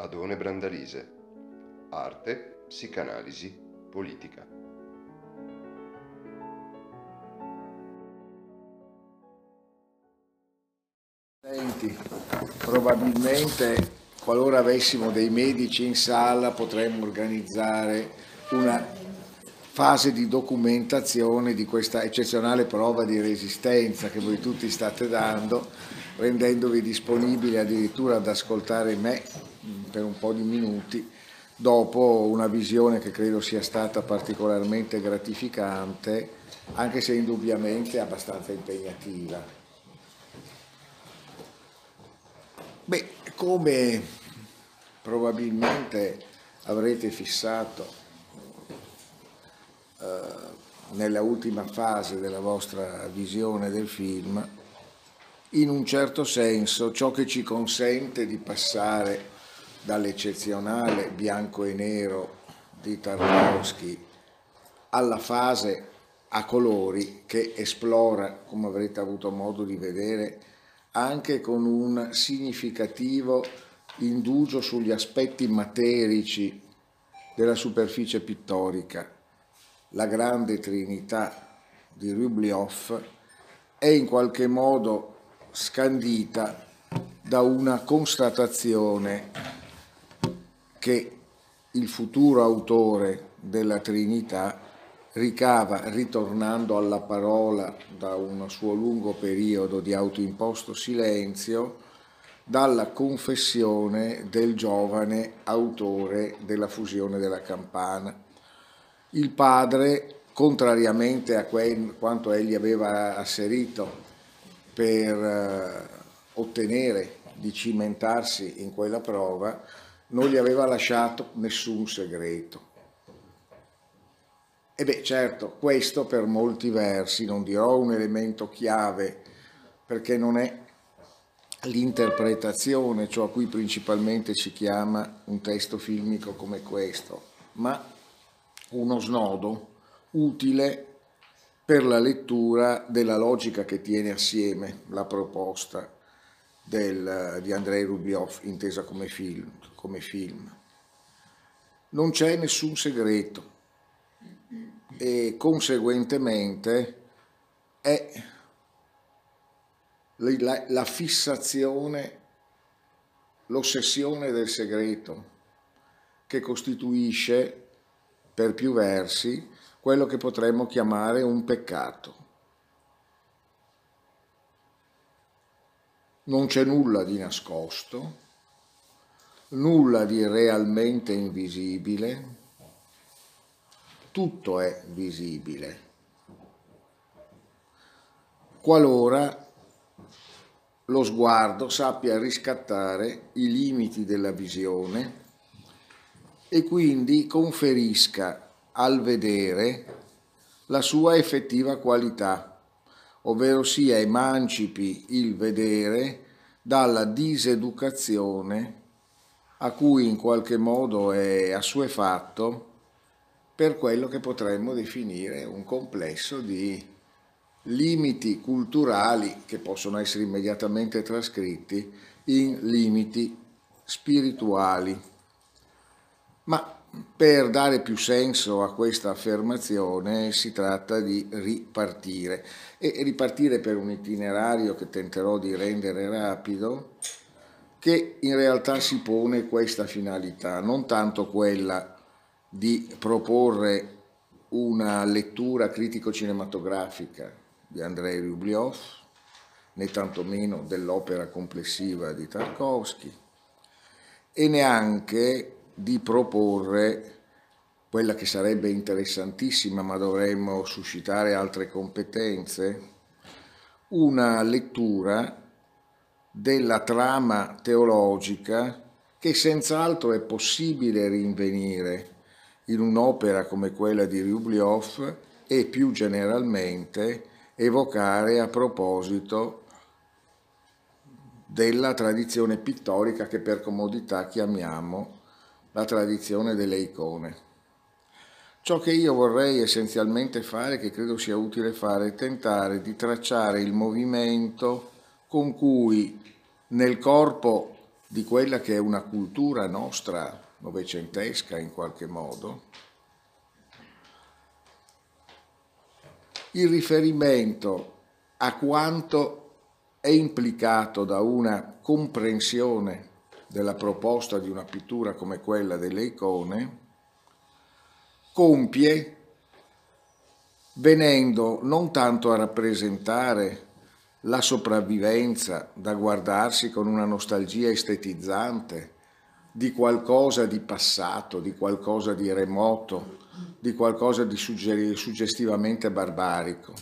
Adone Brandalise. Arte, psicanalisi, politica. Probabilmente, qualora avessimo dei medici in sala, potremmo organizzare una fase di documentazione di questa eccezionale prova di resistenza che voi tutti state dando, rendendovi disponibili addirittura ad ascoltare me per un po' di minuti, dopo una visione che credo sia stata particolarmente gratificante, anche se indubbiamente abbastanza impegnativa. Beh, come probabilmente avrete fissato nella ultima fase della vostra visione del film, in un certo senso ciò che ci consente di passare dall'eccezionale bianco e nero di Tarkovsky alla fase a colori che esplora, come avrete avuto modo di vedere, anche con un significativo indugio sugli aspetti materici della superficie pittorica. La grande Trinità di Rublev è in qualche modo scandita da una constatazione che il futuro autore della Trinità ricava, ritornando alla parola da un suo lungo periodo di autoimposto silenzio, dalla confessione del giovane autore della fusione della campana. Il padre, contrariamente a quanto egli aveva asserito per ottenere di cimentarsi in quella prova, non gli aveva lasciato nessun segreto. E beh, certo, questo per molti versi, non dirò un elemento chiave, perché non è l'interpretazione ciò a cui principalmente ci chiama un testo filmico come questo, ma uno snodo utile per la lettura della logica che tiene assieme la proposta di Andrei Rublev intesa come film. Non c'è nessun segreto e conseguentemente è la fissazione, l'ossessione del segreto che costituisce per più versi quello che potremmo chiamare un peccato. Non c'è nulla di nascosto, nulla di realmente invisibile, tutto è visibile, qualora lo sguardo sappia riscattare i limiti della visione e quindi conferisca al vedere la sua effettiva qualità, ovvero sia emancipi il vedere dalla diseducazione a cui in qualche modo è assuefatto per quello che potremmo definire un complesso di limiti culturali che possono essere immediatamente trascritti in limiti spirituali. Ma per dare più senso a questa affermazione si tratta di ripartire, e ripartire per un itinerario che tenterò di rendere rapido, che in realtà si pone questa finalità, non tanto quella di proporre una lettura critico-cinematografica di Andrei Rublev, né tantomeno dell'opera complessiva di Tarkovsky, e neanche di proporre quella che sarebbe interessantissima, ma dovremmo suscitare altre competenze, una lettura della trama teologica che senz'altro è possibile rinvenire in un'opera come quella di Rublev e più generalmente evocare a proposito della tradizione pittorica che per comodità chiamiamo la tradizione delle icone. Ciò che io vorrei essenzialmente fare, che credo sia utile fare, è tentare di tracciare il movimento con cui nel corpo di quella che è una cultura nostra novecentesca in qualche modo, il riferimento a quanto è implicato da una comprensione della proposta di una pittura come quella delle icone, compie venendo non tanto a rappresentare la sopravvivenza, da guardarsi con una nostalgia estetizzante di qualcosa di passato, di qualcosa di remoto, di qualcosa di suggestivamente barbarico,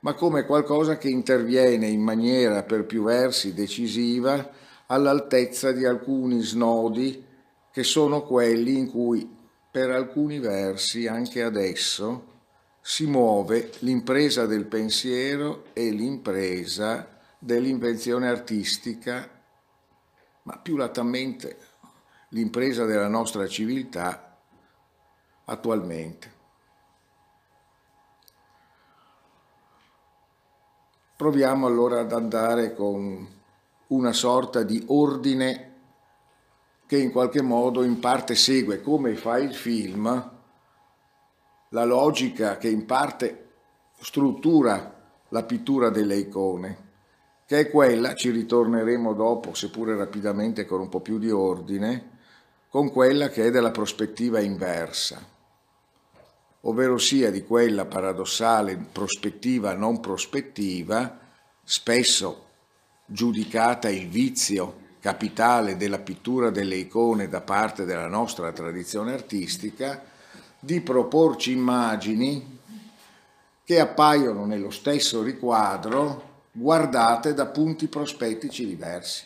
ma come qualcosa che interviene in maniera per più versi decisiva all'altezza di alcuni snodi che sono quelli in cui per alcuni versi anche adesso si muove l'impresa del pensiero e l'impresa dell'invenzione artistica, ma più latamente l'impresa della nostra civiltà attualmente. Proviamo allora ad andare con una sorta di ordine che in qualche modo in parte segue, come fa il film, la logica che in parte struttura la pittura delle icone, che è quella, ci ritorneremo dopo, seppure rapidamente con un po' più di ordine, con quella che è della prospettiva inversa, ovvero sia di quella paradossale prospettiva non prospettiva, spesso giudicata il vizio capitale della pittura delle icone da parte della nostra tradizione artistica, di proporci immagini che appaiono nello stesso riquadro guardate da punti prospettici diversi.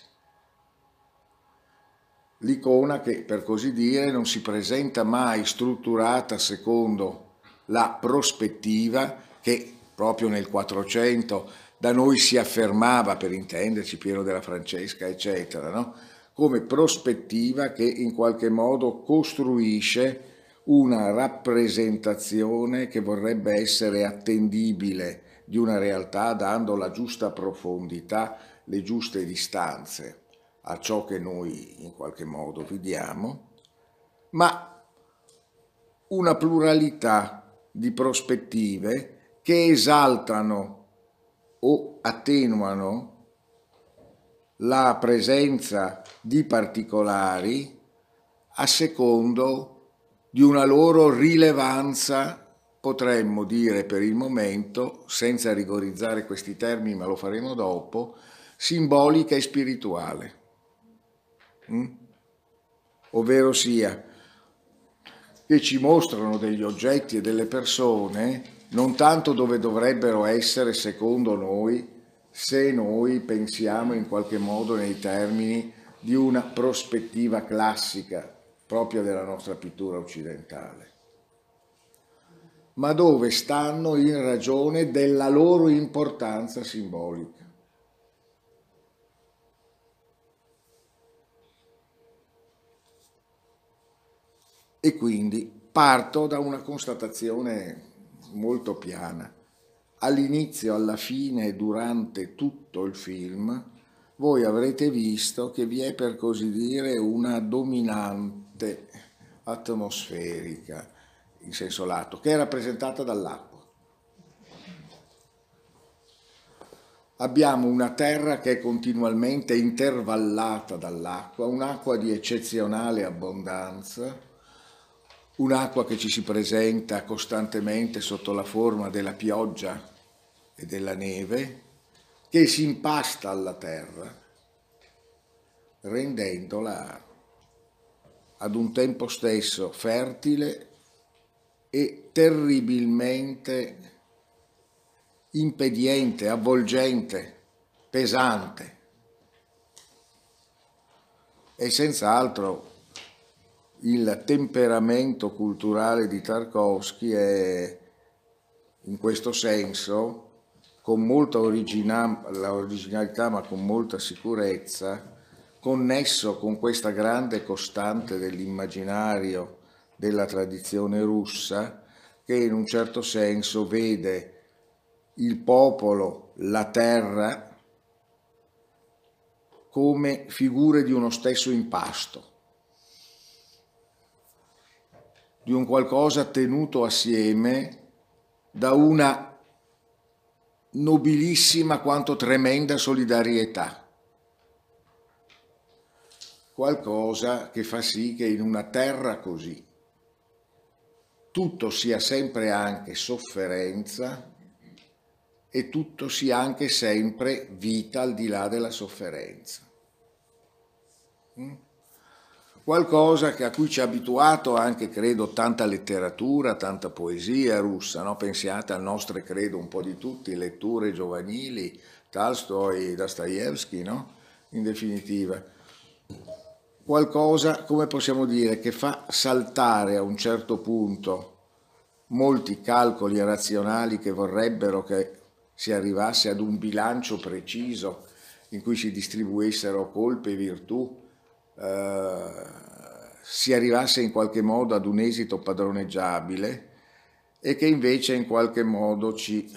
L'icona che, per così dire, non si presenta mai strutturata secondo la prospettiva che proprio nel 400 da noi si affermava, per intenderci, Piero della Francesca, eccetera, no? Come prospettiva che in qualche modo costruisce una rappresentazione che vorrebbe essere attendibile di una realtà dando la giusta profondità, le giuste distanze a ciò che noi in qualche modo vediamo, ma una pluralità di prospettive che esaltano o attenuano la presenza di particolari a secondo di una loro rilevanza, potremmo dire per il momento, senza rigorizzare questi termini, ma lo faremo dopo, simbolica e spirituale. Ovvero sia che ci mostrano degli oggetti e delle persone non tanto dove dovrebbero essere secondo noi, se noi pensiamo in qualche modo nei termini di una prospettiva classica propria della nostra pittura occidentale, ma dove stanno in ragione della loro importanza simbolica. E quindi parto da una constatazione molto piana. All'inizio, alla fine e durante tutto il film voi avrete visto che vi è, per così dire, una dominante atmosferica in senso lato, che è rappresentata dall'acqua. Abbiamo una terra che è continualmente intervallata dall'acqua, un'acqua di eccezionale abbondanza, un'acqua che ci si presenta costantemente sotto la forma della pioggia e della neve, che si impasta alla terra, rendendola ad un tempo stesso fertile e terribilmente impediente, avvolgente, pesante. E senz'altro il temperamento culturale di Tarkovsky è, in questo senso, con molta originalità ma con molta sicurezza, connesso con questa grande costante dell'immaginario della tradizione russa, che in un certo senso vede il popolo, la terra, come figure di uno stesso impasto, di un qualcosa tenuto assieme da una nobilissima quanto tremenda solidarietà, qualcosa che fa sì che in una terra così tutto sia sempre anche sofferenza e tutto sia anche sempre vita al di là della sofferenza. Qualcosa a cui ci ha abituato anche, credo, tanta letteratura, tanta poesia russa, no? Pensiate al nostre, credo, un po' di tutti, letture giovanili, Tolstoj, Dostoevskij, no? In definitiva. Qualcosa, come possiamo dire, che fa saltare a un certo punto molti calcoli razionali che vorrebbero che si arrivasse ad un bilancio preciso in cui si distribuissero colpe e virtù, si arrivasse in qualche modo ad un esito padroneggiabile, e che invece in qualche modo ci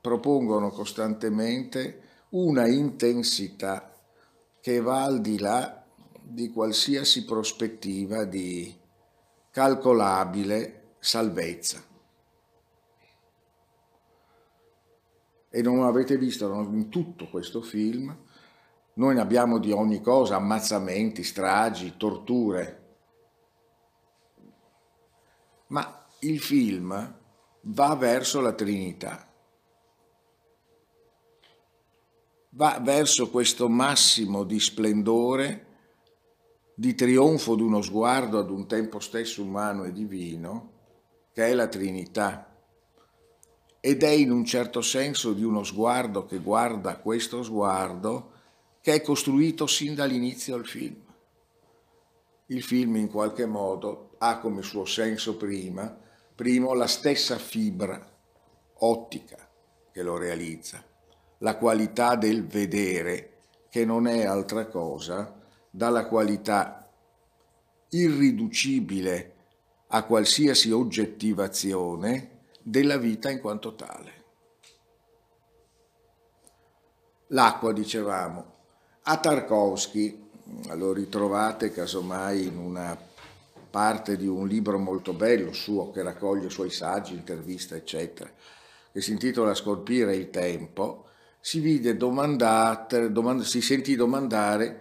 propongono costantemente una intensità che va al di là di qualsiasi prospettiva di calcolabile salvezza. E non avete visto, in tutto questo film noi ne abbiamo di ogni cosa, ammazzamenti, stragi, torture, ma il film va verso la Trinità, va verso questo massimo di splendore, di trionfo di uno sguardo ad un tempo stesso umano e divino, che è la Trinità, ed è in un certo senso di uno sguardo che guarda questo sguardo che è costruito sin dall'inizio al film. Il film in qualche modo ha come suo senso primo la stessa fibra ottica che lo realizza, la qualità del vedere che non è altra cosa dalla qualità irriducibile a qualsiasi oggettivazione della vita in quanto tale. L'acqua, dicevamo, a Tarkovsky lo ritrovate casomai in una parte di un libro molto bello suo che raccoglie i suoi saggi, interviste eccetera, che si intitola Scolpire il tempo. Si sentì domandare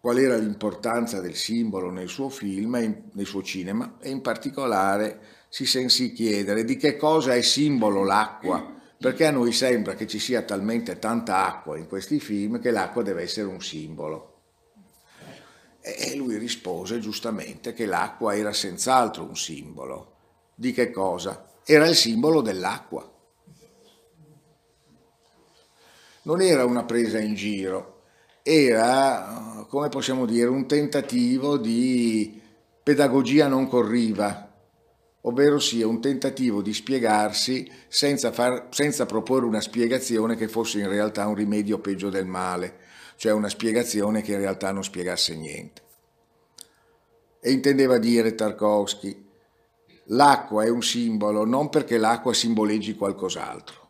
qual era l'importanza del simbolo nel suo film, nel suo cinema, e in particolare si sentì chiedere di che cosa è simbolo l'acqua, perché a noi sembra che ci sia talmente tanta acqua in questi film che l'acqua deve essere un simbolo. E lui rispose giustamente che l'acqua era senz'altro un simbolo. Di che cosa? Era il simbolo dell'acqua. Non era una presa in giro, era, come possiamo dire, un tentativo di pedagogia non corriva, ovvero sia un tentativo di spiegarsi senza proporre una spiegazione che fosse in realtà un rimedio peggio del male, cioè una spiegazione che in realtà non spiegasse niente. E intendeva dire Tarkovsky: l'acqua è un simbolo non perché l'acqua simboleggi qualcos'altro,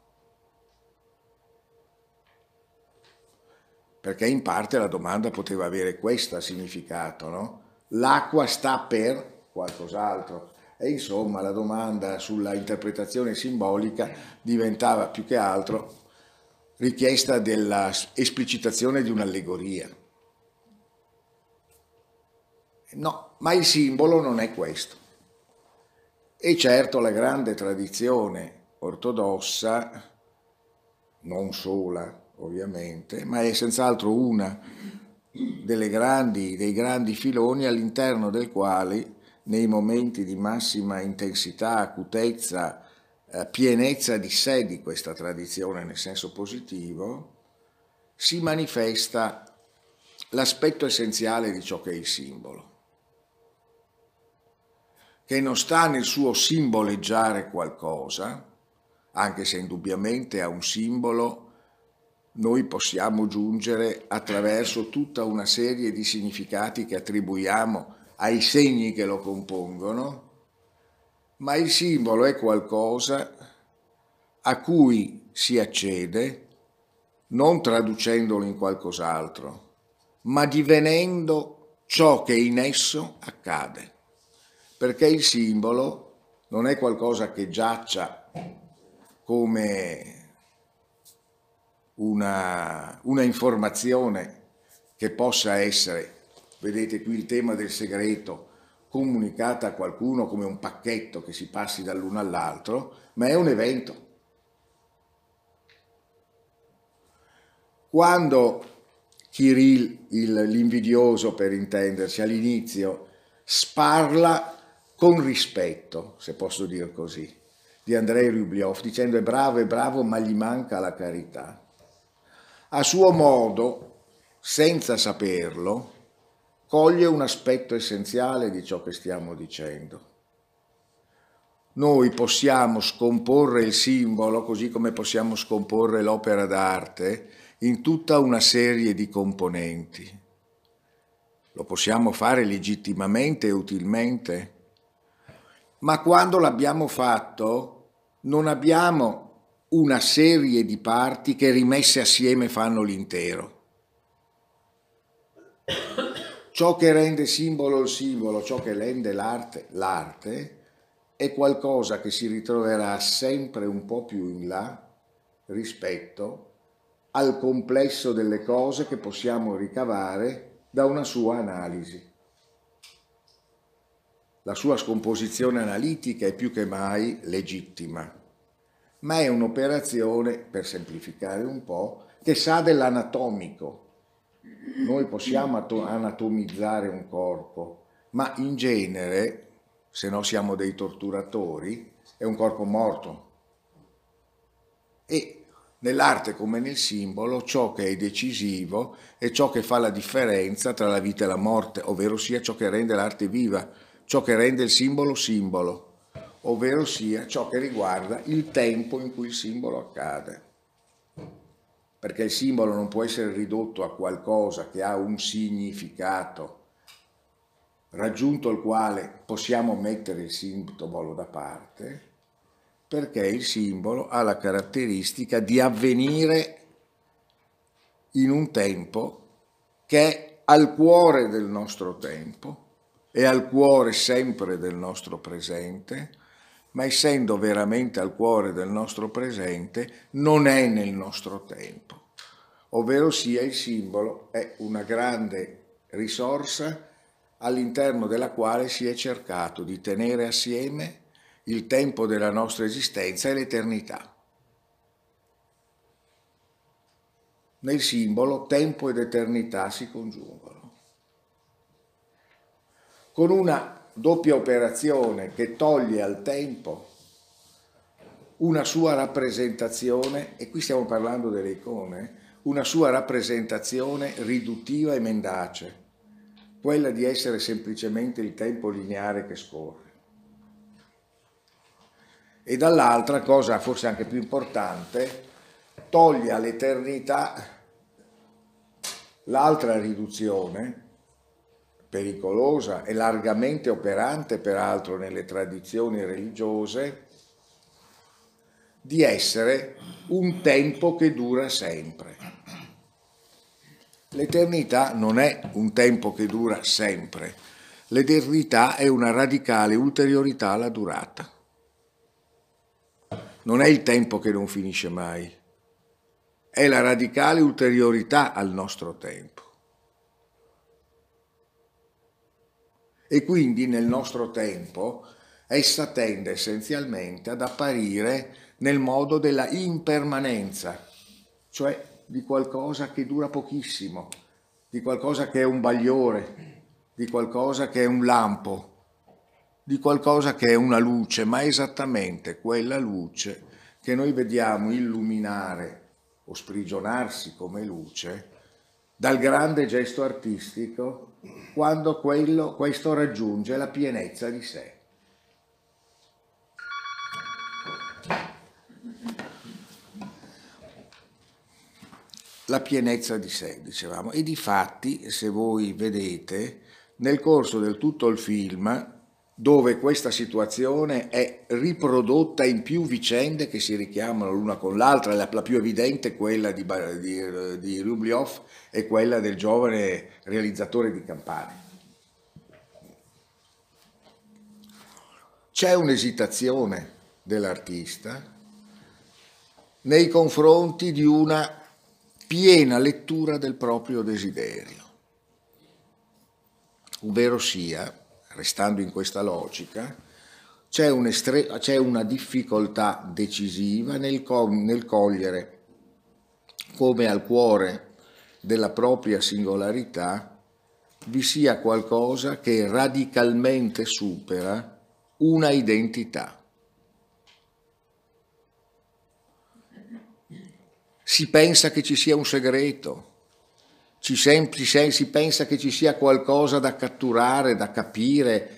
perché in parte la domanda poteva avere questo significato, no? L'acqua sta per qualcos'altro. E insomma la domanda sulla interpretazione simbolica diventava più che altro richiesta della esplicitazione di un'allegoria. No, ma il simbolo non è questo. E certo la grande tradizione ortodossa, non sola ovviamente, ma è senz'altro una dei grandi filoni all'interno del quale, nei momenti di massima intensità, acutezza, pienezza di sé di questa tradizione nel senso positivo, si manifesta l'aspetto essenziale di ciò che è il simbolo, che non sta nel suo simboleggiare qualcosa, anche se indubbiamente a un simbolo noi possiamo giungere attraverso tutta una serie di significati che attribuiamo ai segni che lo compongono, ma il simbolo è qualcosa a cui si accede non traducendolo in qualcos'altro, ma divenendo ciò che in esso accade, perché il simbolo non è qualcosa che giaccia come una informazione che possa essere, vedete qui il tema del segreto, comunicata a qualcuno come un pacchetto che si passi dall'uno all'altro, ma è un evento. Quando Kirill, l'invidioso per intenderci, all'inizio sparla con rispetto, se posso dire così, di Andrei Rublev, dicendo è bravo, ma gli manca la carità. A suo modo, senza saperlo, coglie un aspetto essenziale di ciò che stiamo dicendo. Noi possiamo scomporre il simbolo, così come possiamo scomporre l'opera d'arte, in tutta una serie di componenti. Lo possiamo fare legittimamente e utilmente, ma quando l'abbiamo fatto non abbiamo una serie di parti che rimesse assieme fanno l'intero. Ciò che rende simbolo il simbolo, ciò che rende l'arte l'arte, è qualcosa che si ritroverà sempre un po' più in là rispetto al complesso delle cose che possiamo ricavare da una sua analisi. La sua scomposizione analitica è più che mai legittima, ma è un'operazione, per semplificare un po', che sa dell'anatomico. Noi possiamo anatomizzare un corpo, ma in genere, se no siamo dei torturatori, è un corpo morto. E nell'arte come nel simbolo ciò che è decisivo è ciò che fa la differenza tra la vita e la morte, ovvero sia ciò che rende l'arte viva, ciò che rende il simbolo simbolo, ovvero sia ciò che riguarda il tempo in cui il simbolo accade. Perché il simbolo non può essere ridotto a qualcosa che ha un significato, raggiunto il quale possiamo mettere il simbolo da parte, perché il simbolo ha la caratteristica di avvenire in un tempo che è al cuore del nostro tempo, è al cuore sempre del nostro presente, ma essendo veramente al cuore del nostro presente non è nel nostro tempo. Ovvero sia il simbolo è una grande risorsa all'interno della quale si è cercato di tenere assieme il tempo della nostra esistenza e l'eternità. Nel simbolo tempo ed eternità si congiungono. Con una doppia operazione che toglie al tempo una sua rappresentazione, e qui stiamo parlando delle icone, una sua rappresentazione riduttiva e mendace, quella di essere semplicemente il tempo lineare che scorre. E dall'altra, cosa forse anche più importante, toglie all'eternità l'altra riduzione pericolosa e largamente operante peraltro nelle tradizioni religiose di essere un tempo che dura sempre. L'eternità non è un tempo che dura sempre, l'eternità è una radicale ulteriorità alla durata. Non è il tempo che non finisce mai, è la radicale ulteriorità al nostro tempo. E quindi nel nostro tempo essa tende essenzialmente ad apparire nel modo della impermanenza, cioè di qualcosa che dura pochissimo, di qualcosa che è un bagliore, di qualcosa che è un lampo, di qualcosa che è una luce, ma esattamente quella luce che noi vediamo illuminare o sprigionarsi come luce dal grande gesto artistico quando questo raggiunge la pienezza di sé. La pienezza di sé, dicevamo, e difatti, se voi vedete, nel corso del tutto il film dove questa situazione è riprodotta in più vicende che si richiamano l'una con l'altra, la più evidente è quella di Rublëv e quella del giovane realizzatore di campane. C'è un'esitazione dell'artista nei confronti di una piena lettura del proprio desiderio, ovvero sia, restando in questa logica, c'è una difficoltà decisiva nel cogliere come al cuore della propria singolarità vi sia qualcosa che radicalmente supera una identità. Si pensa che ci sia un segreto, si pensa che ci sia qualcosa da catturare, da capire,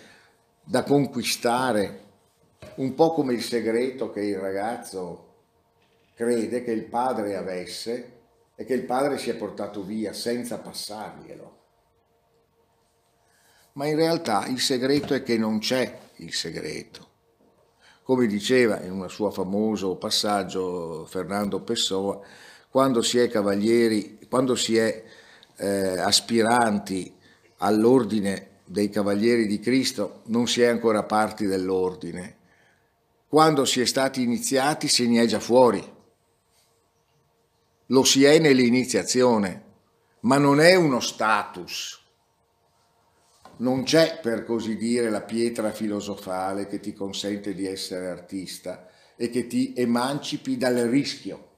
da conquistare, un po' come il segreto che il ragazzo crede che il padre avesse e che il padre si è portato via senza passarglielo. Ma in realtà il segreto è che non c'è il segreto. Come diceva in un suo famoso passaggio Fernando Pessoa, quando si è cavalieri, quando si è aspiranti all'ordine dei Cavalieri di Cristo, non si è ancora parti dell'ordine. Quando si è stati iniziati se ne è già fuori. Lo si è nell'iniziazione, ma non è uno status. Non c'è, per così dire, la pietra filosofale che ti consente di essere artista e che ti emancipi dal rischio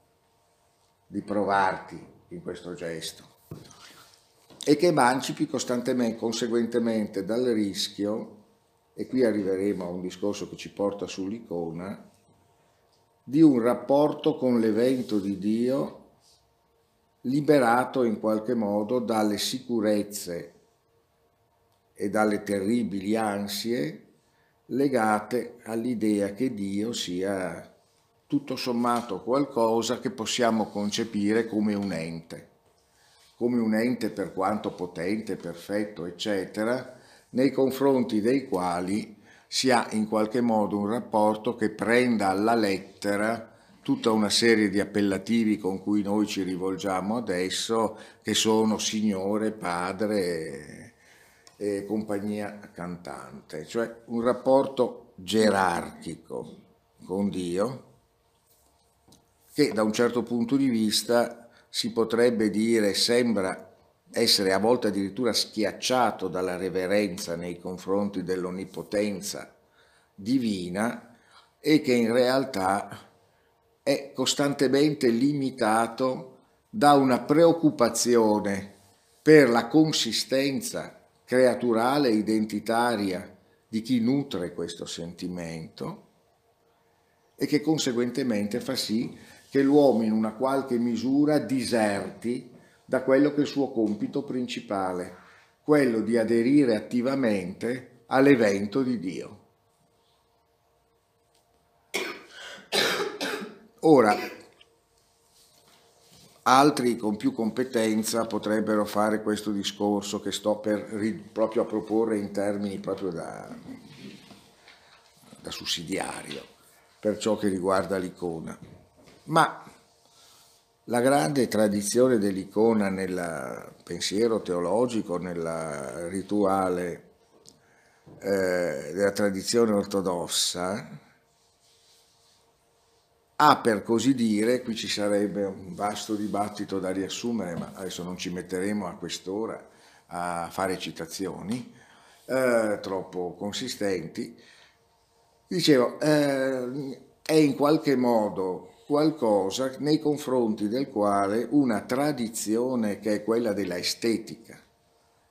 di provarti in questo gesto e che emancipi costantemente, conseguentemente dal rischio, e qui arriveremo a un discorso che ci porta sull'icona, di un rapporto con l'evento di Dio liberato in qualche modo dalle sicurezze e dalle terribili ansie legate all'idea che Dio sia tutto sommato qualcosa che possiamo concepire come un ente per quanto potente, perfetto, eccetera, nei confronti dei quali si ha in qualche modo un rapporto che prenda alla lettera tutta una serie di appellativi con cui noi ci rivolgiamo adesso, che sono Signore, Padre e compagnia cantante, cioè un rapporto gerarchico con Dio che da un certo punto di vista si potrebbe dire sembra essere a volte addirittura schiacciato dalla reverenza nei confronti dell'onnipotenza divina e che in realtà è costantemente limitato da una preoccupazione per la consistenza creaturale e identitaria di chi nutre questo sentimento e che conseguentemente fa sì che l'uomo in una qualche misura diserti da quello che è il suo compito principale, quello di aderire attivamente all'evento di Dio. Ora, altri con più competenza potrebbero fare questo discorso che sto per proprio a proporre in termini proprio da sussidiario per ciò che riguarda l'icona. Ma la grande tradizione dell'icona nel pensiero teologico, nella rituale della tradizione ortodossa, ha per così dire, qui ci sarebbe un vasto dibattito da riassumere, ma adesso non ci metteremo a quest'ora a fare citazioni troppo consistenti, dicevo, è in qualche modo qualcosa nei confronti del quale una tradizione che è quella della estetica,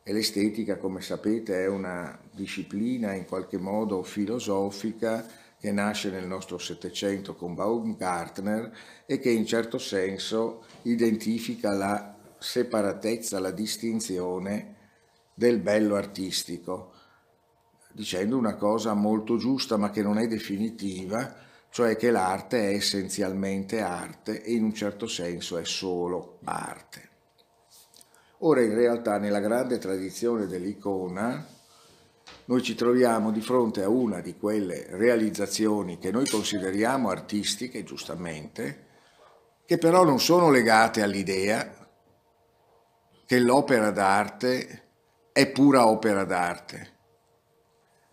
e l'estetica come sapete è una disciplina in qualche modo filosofica che nasce nel nostro Settecento con Baumgartner e che in certo senso identifica la separatezza, la distinzione del bello artistico, dicendo una cosa molto giusta ma che non è definitiva, cioè che l'arte è essenzialmente arte e in un certo senso è solo arte. Ora in realtà nella grande tradizione dell'icona noi ci troviamo di fronte a una di quelle realizzazioni che noi consideriamo artistiche, giustamente, che però non sono legate all'idea che l'opera d'arte è pura opera d'arte.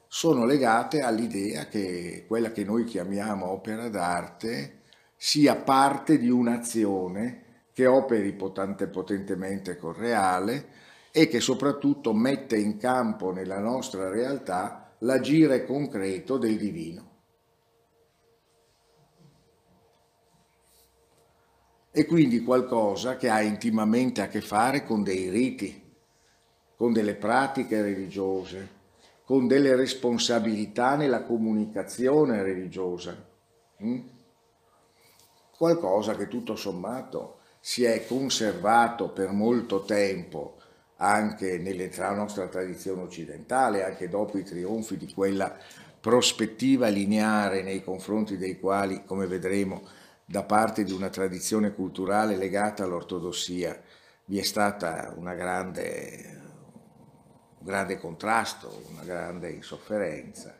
Sono legate all'idea che quella che noi chiamiamo opera d'arte sia parte di un'azione che operi potentemente col reale e che soprattutto mette in campo nella nostra realtà l'agire concreto del divino. E quindi qualcosa che ha intimamente a che fare con dei riti, con delle pratiche religiose, con delle responsabilità nella comunicazione religiosa. Qualcosa che tutto sommato si è conservato per molto tempo anche nella nostra tradizione occidentale, anche dopo i trionfi di quella prospettiva lineare nei confronti dei quali, come vedremo, da parte di una tradizione culturale legata all'ortodossia vi è stata un grande contrasto, una grande insofferenza.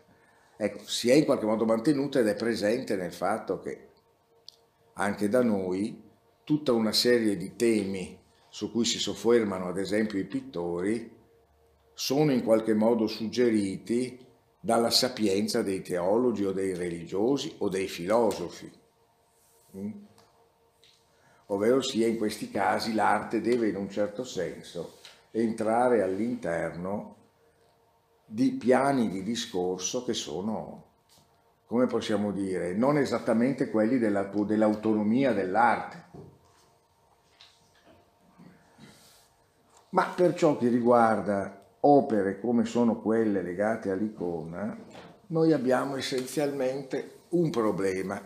Ecco, si è in qualche modo mantenuta ed è presente nel fatto che anche da noi tutta una serie di temi su cui si soffermano ad esempio i pittori sono in qualche modo suggeriti dalla sapienza dei teologi o dei religiosi o dei filosofi, ovvero sia in questi casi l'arte deve in un certo senso entrare all'interno di piani di discorso che sono, come possiamo dire, non esattamente quelli dell'autonomia dell'arte. Ma per ciò che riguarda opere come sono quelle legate all'icona, noi abbiamo essenzialmente un problema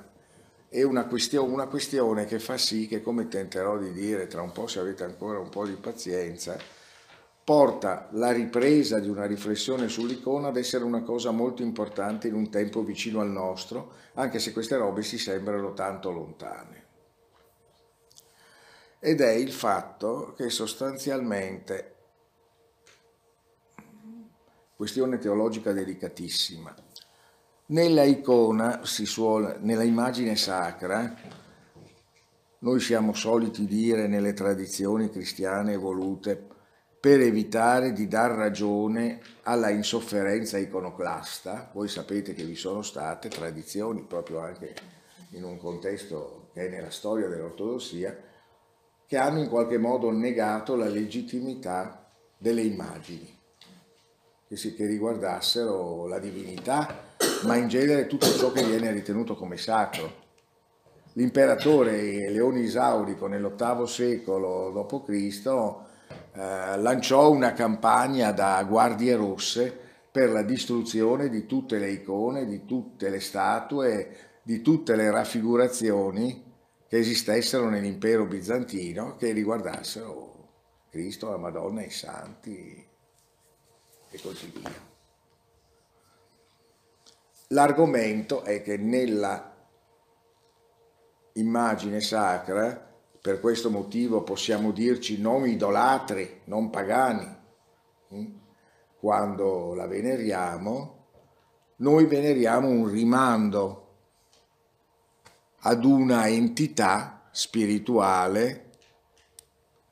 e una questione che fa sì che, come tenterò di dire tra un po', se avete ancora un po' di pazienza, porta la ripresa di una riflessione sull'icona ad essere una cosa molto importante in un tempo vicino al nostro, anche se queste robe si sembrano tanto lontane. Ed è il fatto che sostanzialmente, questione teologica delicatissima, nella icona si suole, nella immagine sacra, noi siamo soliti dire nelle tradizioni cristiane evolute per evitare di dar ragione alla insofferenza iconoclasta. Voi sapete che vi sono state tradizioni, proprio anche in un contesto che è nella storia dell'ortodossia, che hanno in qualche modo negato la legittimità delle immagini che riguardassero la divinità, ma in genere tutto ciò che viene ritenuto come sacro. L'imperatore Leone Isaurico nell'VIII secolo d.C. lanciò una campagna da guardie rosse per la distruzione di tutte le icone, di tutte le statue, di tutte le raffigurazioni che esistessero nell'impero bizantino, che riguardassero Cristo, la Madonna, i Santi e così via. L'argomento è che nella immagine sacra, per questo motivo possiamo dirci non idolatri, non pagani, quando la veneriamo, noi veneriamo un rimando ad una entità spirituale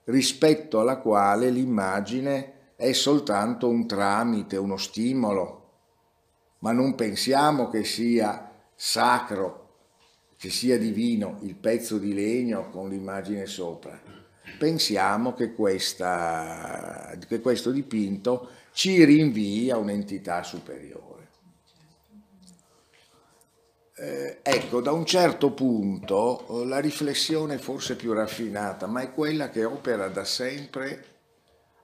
rispetto alla quale l'immagine è soltanto un tramite, uno stimolo, ma non pensiamo che sia sacro, che sia divino il pezzo di legno con l'immagine sopra. Pensiamo che questo dipinto ci rinvii a un'entità superiore. Ecco, da un certo punto la riflessione forse più raffinata, ma è quella che opera da sempre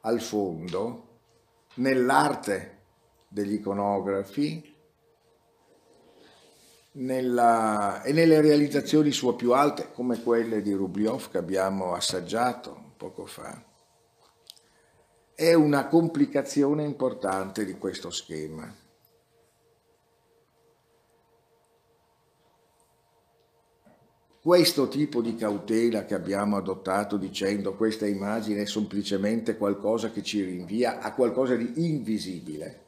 al fondo nell'arte degli iconografi e nelle realizzazioni sue più alte, come quelle di Rublëv che abbiamo assaggiato poco fa. È una complicazione importante di questo schema. Questo tipo di cautela che abbiamo adottato dicendo questa immagine è semplicemente qualcosa che ci rinvia a qualcosa di invisibile,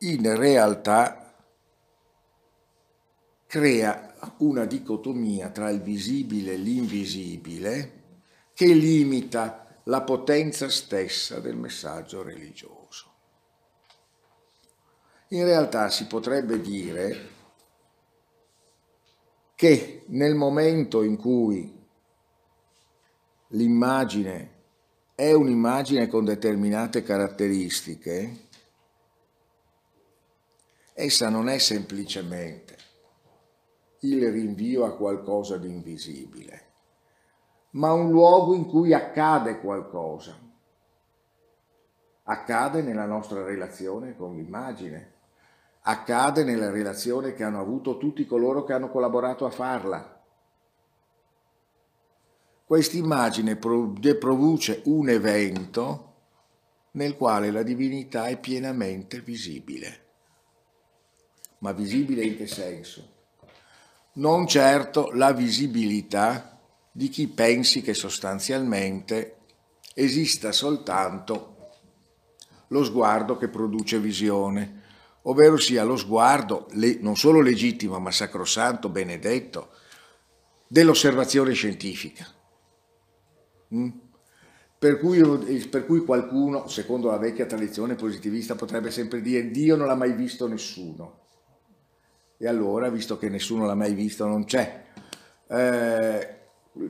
in realtà crea una dicotomia tra il visibile e l'invisibile che limita la potenza stessa del messaggio religioso. In realtà si potrebbe dire che nel momento in cui l'immagine è un'immagine con determinate caratteristiche, essa non è semplicemente il rinvio a qualcosa di invisibile, ma un luogo in cui accade qualcosa. Accade nella nostra relazione con l'immagine, accade nella relazione che hanno avuto tutti coloro che hanno collaborato a farla. Quest'immagine produce un evento nel quale la divinità è pienamente visibile. Ma visibile in che senso? Non certo la visibilità di chi pensi che sostanzialmente esista soltanto lo sguardo che produce visione, ovvero sia lo sguardo non solo legittimo ma sacrosanto, benedetto, dell'osservazione scientifica. Per cui qualcuno, secondo la vecchia tradizione positivista, potrebbe sempre dire Dio non l'ha mai visto nessuno, e allora, visto che nessuno l'ha mai visto, non c'è.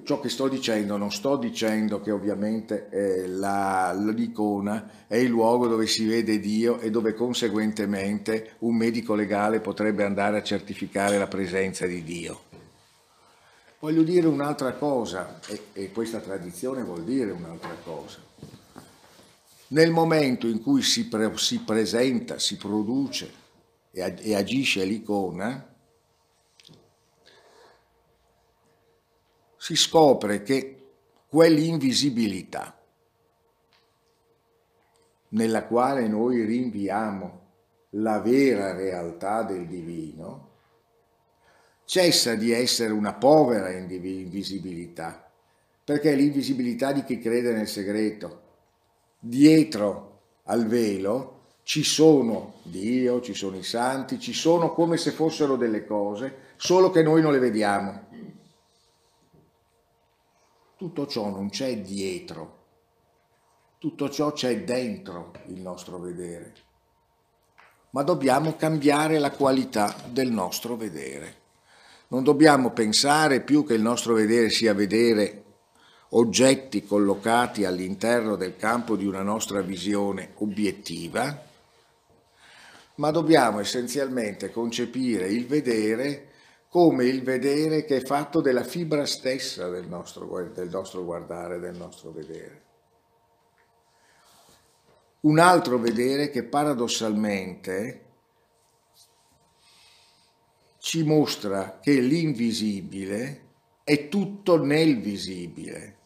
Ciò che sto dicendo, non sto dicendo che ovviamente l'icona è il luogo dove si vede Dio e dove conseguentemente un medico legale potrebbe andare a certificare la presenza di Dio. Voglio dire un'altra cosa, e questa tradizione vuol dire un'altra cosa. Nel momento in cui si presenta, si produce e agisce l'icona, si scopre che quell'invisibilità nella quale noi rinviamo la vera realtà del divino cessa di essere una povera invisibilità, perché è l'invisibilità di chi crede nel segreto. Dietro al velo ci sono Dio, ci sono i santi, ci sono come se fossero delle cose, solo che noi non le vediamo. Tutto ciò non c'è dietro, tutto ciò c'è dentro il nostro vedere, ma dobbiamo cambiare la qualità del nostro vedere. Non dobbiamo pensare più che il nostro vedere sia vedere oggetti collocati all'interno del campo di una nostra visione obiettiva, ma dobbiamo essenzialmente concepire il vedere come il vedere che è fatto della fibra stessa del nostro guardare, del nostro vedere. Un altro vedere che paradossalmente ci mostra che l'invisibile è tutto nel visibile,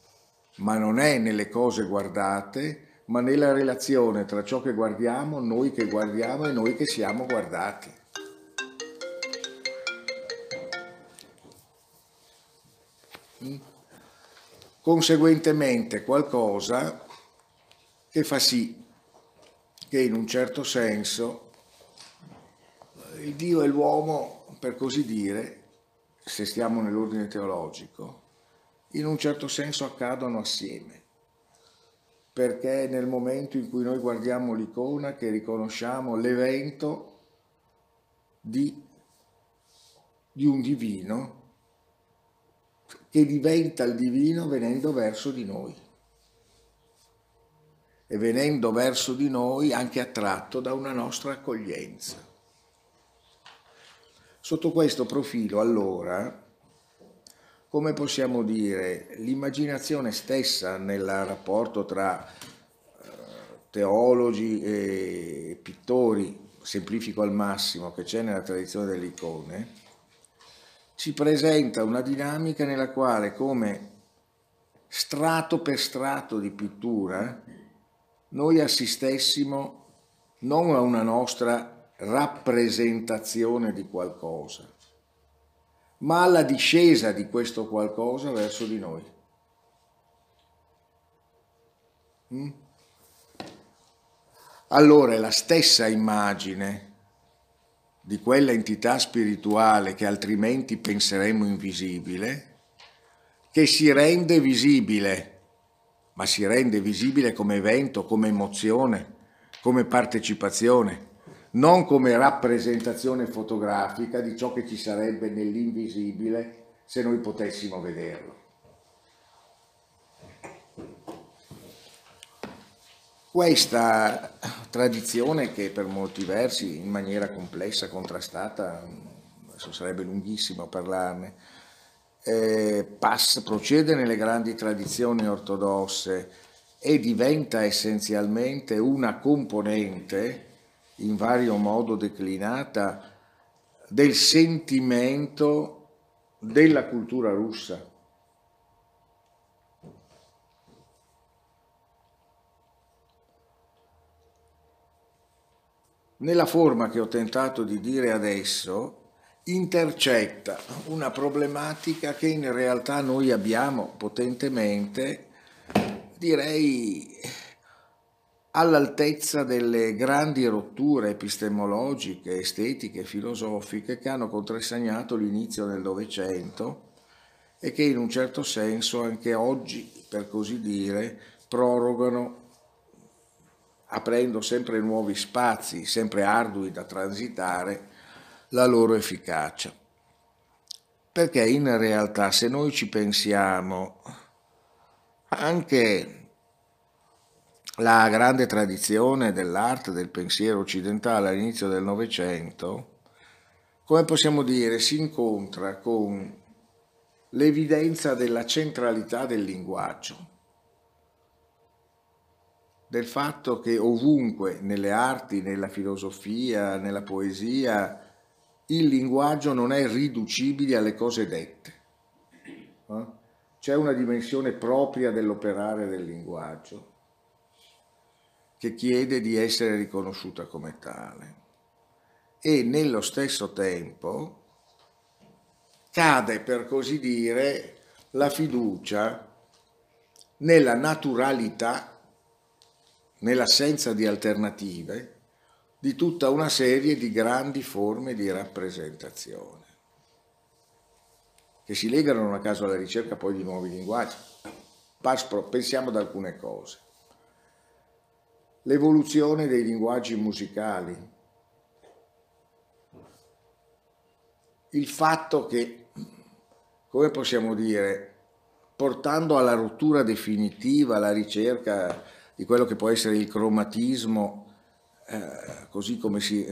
ma non è nelle cose guardate, ma nella relazione tra ciò che guardiamo, noi che guardiamo e noi che siamo guardati. Conseguentemente qualcosa che fa sì che in un certo senso il Dio e l'uomo, per così dire, se stiamo nell'ordine teologico, in un certo senso accadono assieme, perché nel momento in cui noi guardiamo l'icona, che riconosciamo l'evento di un divino che diventa il divino venendo verso di noi, e venendo verso di noi anche attratto da una nostra accoglienza. Sotto questo profilo, allora, come possiamo dire, l'immaginazione stessa nel rapporto tra teologi e pittori, semplifico al massimo, che c'è nella tradizione delle icone, ci presenta una dinamica nella quale, come strato per strato di pittura, noi assistessimo non a una nostra rappresentazione di qualcosa, ma alla discesa di questo qualcosa verso di noi. Allora è la stessa immagine di quella entità spirituale che altrimenti penseremmo invisibile, che si rende visibile, ma si rende visibile come evento, come emozione, come partecipazione, non come rappresentazione fotografica di ciò che ci sarebbe nell'invisibile se noi potessimo vederlo. Questa tradizione, che per molti versi, in maniera complessa, contrastata, adesso sarebbe lunghissimo parlarne, procede nelle grandi tradizioni ortodosse e diventa essenzialmente una componente, in vario modo declinata, del sentimento della cultura russa. Nella forma che ho tentato di dire adesso, intercetta una problematica che in realtà noi abbiamo potentemente, direi, all'altezza delle grandi rotture epistemologiche, estetiche e filosofiche che hanno contrassegnato l'inizio del Novecento e che in un certo senso anche oggi, per così dire, prorogano, aprendo sempre nuovi spazi, sempre ardui da transitare, la loro efficacia. Perché in realtà, se noi ci pensiamo, anche la grande tradizione dell'arte, del pensiero occidentale all'inizio del Novecento, come possiamo dire, si incontra con l'evidenza della centralità del linguaggio, del fatto che ovunque, nelle arti, nella filosofia, nella poesia, il linguaggio non è riducibile alle cose dette. C'è una dimensione propria dell'operare del linguaggio che chiede di essere riconosciuta come tale. E nello stesso tempo cade, per così dire, la fiducia nella naturalità, nell'assenza di alternative, di tutta una serie di grandi forme di rappresentazione che si legano non a caso alla ricerca poi di nuovi linguaggi. Pensiamo ad alcune cose: l'evoluzione dei linguaggi musicali, il fatto che, come possiamo dire, portando alla rottura definitiva la ricerca di quello che può essere il cromatismo, così come si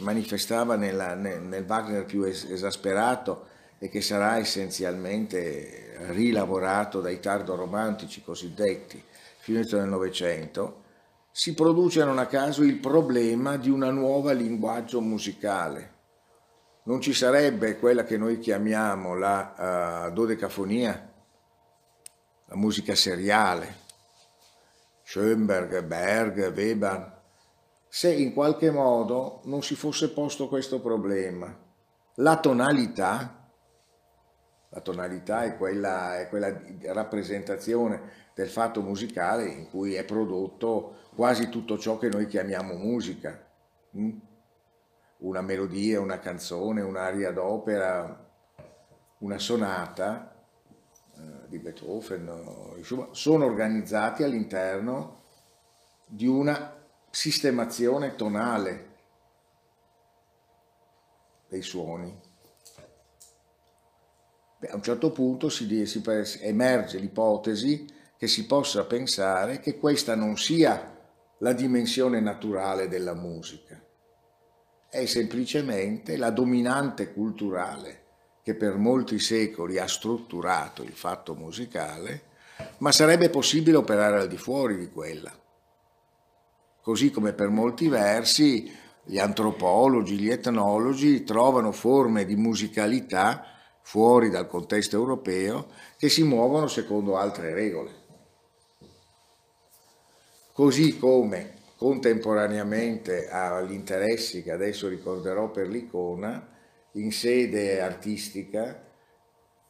manifestava nel Wagner più esasperato e che sarà essenzialmente rilavorato dai tardoromantici cosiddetti fino all'inizio del Novecento, si produce non a caso il problema di una nuova linguaggio musicale. Non ci sarebbe quella che noi chiamiamo la dodecafonia, la musica seriale, Schoenberg, Berg, Weber, se in qualche modo non si fosse posto questo problema. La tonalità è quella rappresentazione del fatto musicale in cui è prodotto quasi tutto ciò che noi chiamiamo musica. Una melodia, una canzone, un'aria d'opera, una sonata di Beethoven, Schumann, sono organizzati all'interno di una sistemazione tonale dei suoni. A un certo punto emerge l'ipotesi che si possa pensare che questa non sia la dimensione naturale della musica, è semplicemente la dominante culturale che per molti secoli ha strutturato il fatto musicale, ma sarebbe possibile operare al di fuori di quella. Così come per molti versi gli antropologi, gli etnologi trovano forme di musicalità fuori dal contesto europeo che si muovono secondo altre regole. Così come contemporaneamente agli interessi che adesso ricorderò per l'icona, in sede artistica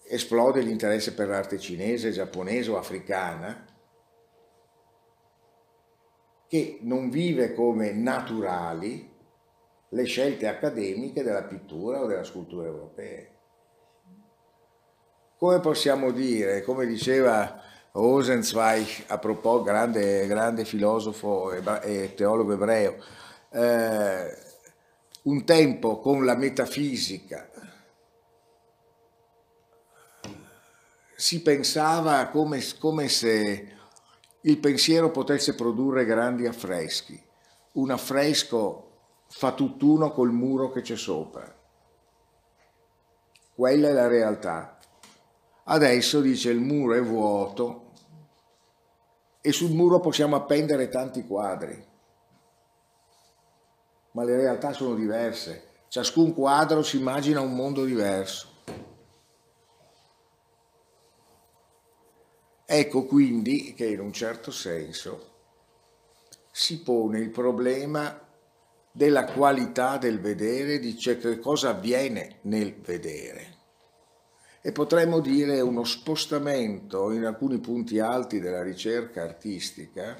esplode l'interesse per l'arte cinese, giapponese o africana, che non vive come naturali le scelte accademiche della pittura o della scultura europea. Come possiamo dire, come diceva Rosenzweig, a proposito, grande filosofo e teologo ebreo, un tempo con la metafisica si pensava come se il pensiero potesse produrre grandi affreschi. Un affresco fa tutt'uno col muro che c'è sopra. Quella è la realtà. Adesso, dice, il muro è vuoto e sul muro possiamo appendere tanti quadri. Ma le realtà sono diverse. Ciascun quadro si immagina un mondo diverso. Ecco quindi che in un certo senso si pone il problema della qualità del vedere, di che cosa avviene nel vedere. E potremmo dire uno spostamento in alcuni punti alti della ricerca artistica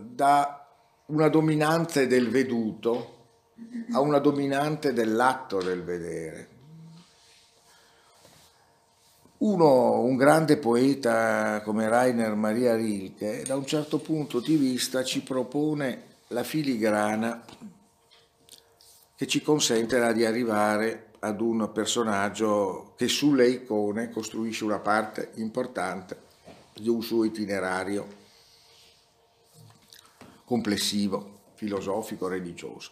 da una dominante del veduto a una dominante dell'atto del vedere. Un grande poeta come Rainer Maria Rilke, da un certo punto di vista, ci propone la filigrana che ci consentirà di arrivare ad un personaggio che sulle icone costruisce una parte importante di un suo itinerario complessivo, filosofico, religioso.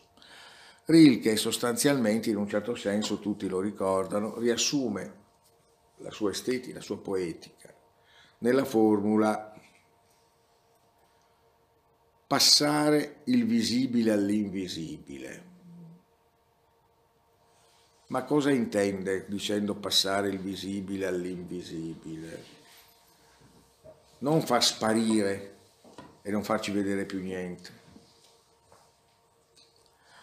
Rilke, sostanzialmente, in un certo senso tutti lo ricordano, riassume la sua estetica, la sua poetica, nella formula passare il visibile all'invisibile. Ma cosa intende dicendo passare il visibile all'invisibile? Non far sparire e non farci vedere più niente,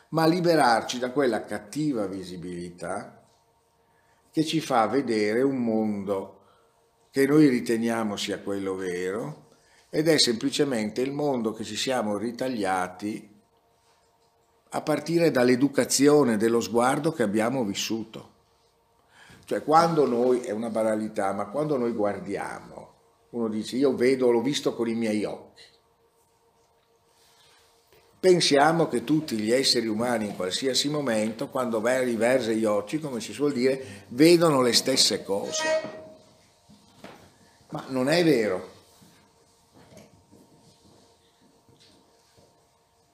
ma liberarci da quella cattiva visibilità che ci fa vedere un mondo che noi riteniamo sia quello vero ed è semplicemente il mondo che ci siamo ritagliati a partire dall'educazione dello sguardo che abbiamo vissuto. Cioè quando noi, è una banalità, ma quando noi guardiamo, uno dice io vedo, l'ho visto con i miei occhi. Pensiamo che tutti gli esseri umani in qualsiasi momento, quando riversa gli occhi, come si suol dire, vedono le stesse cose. Ma non è vero.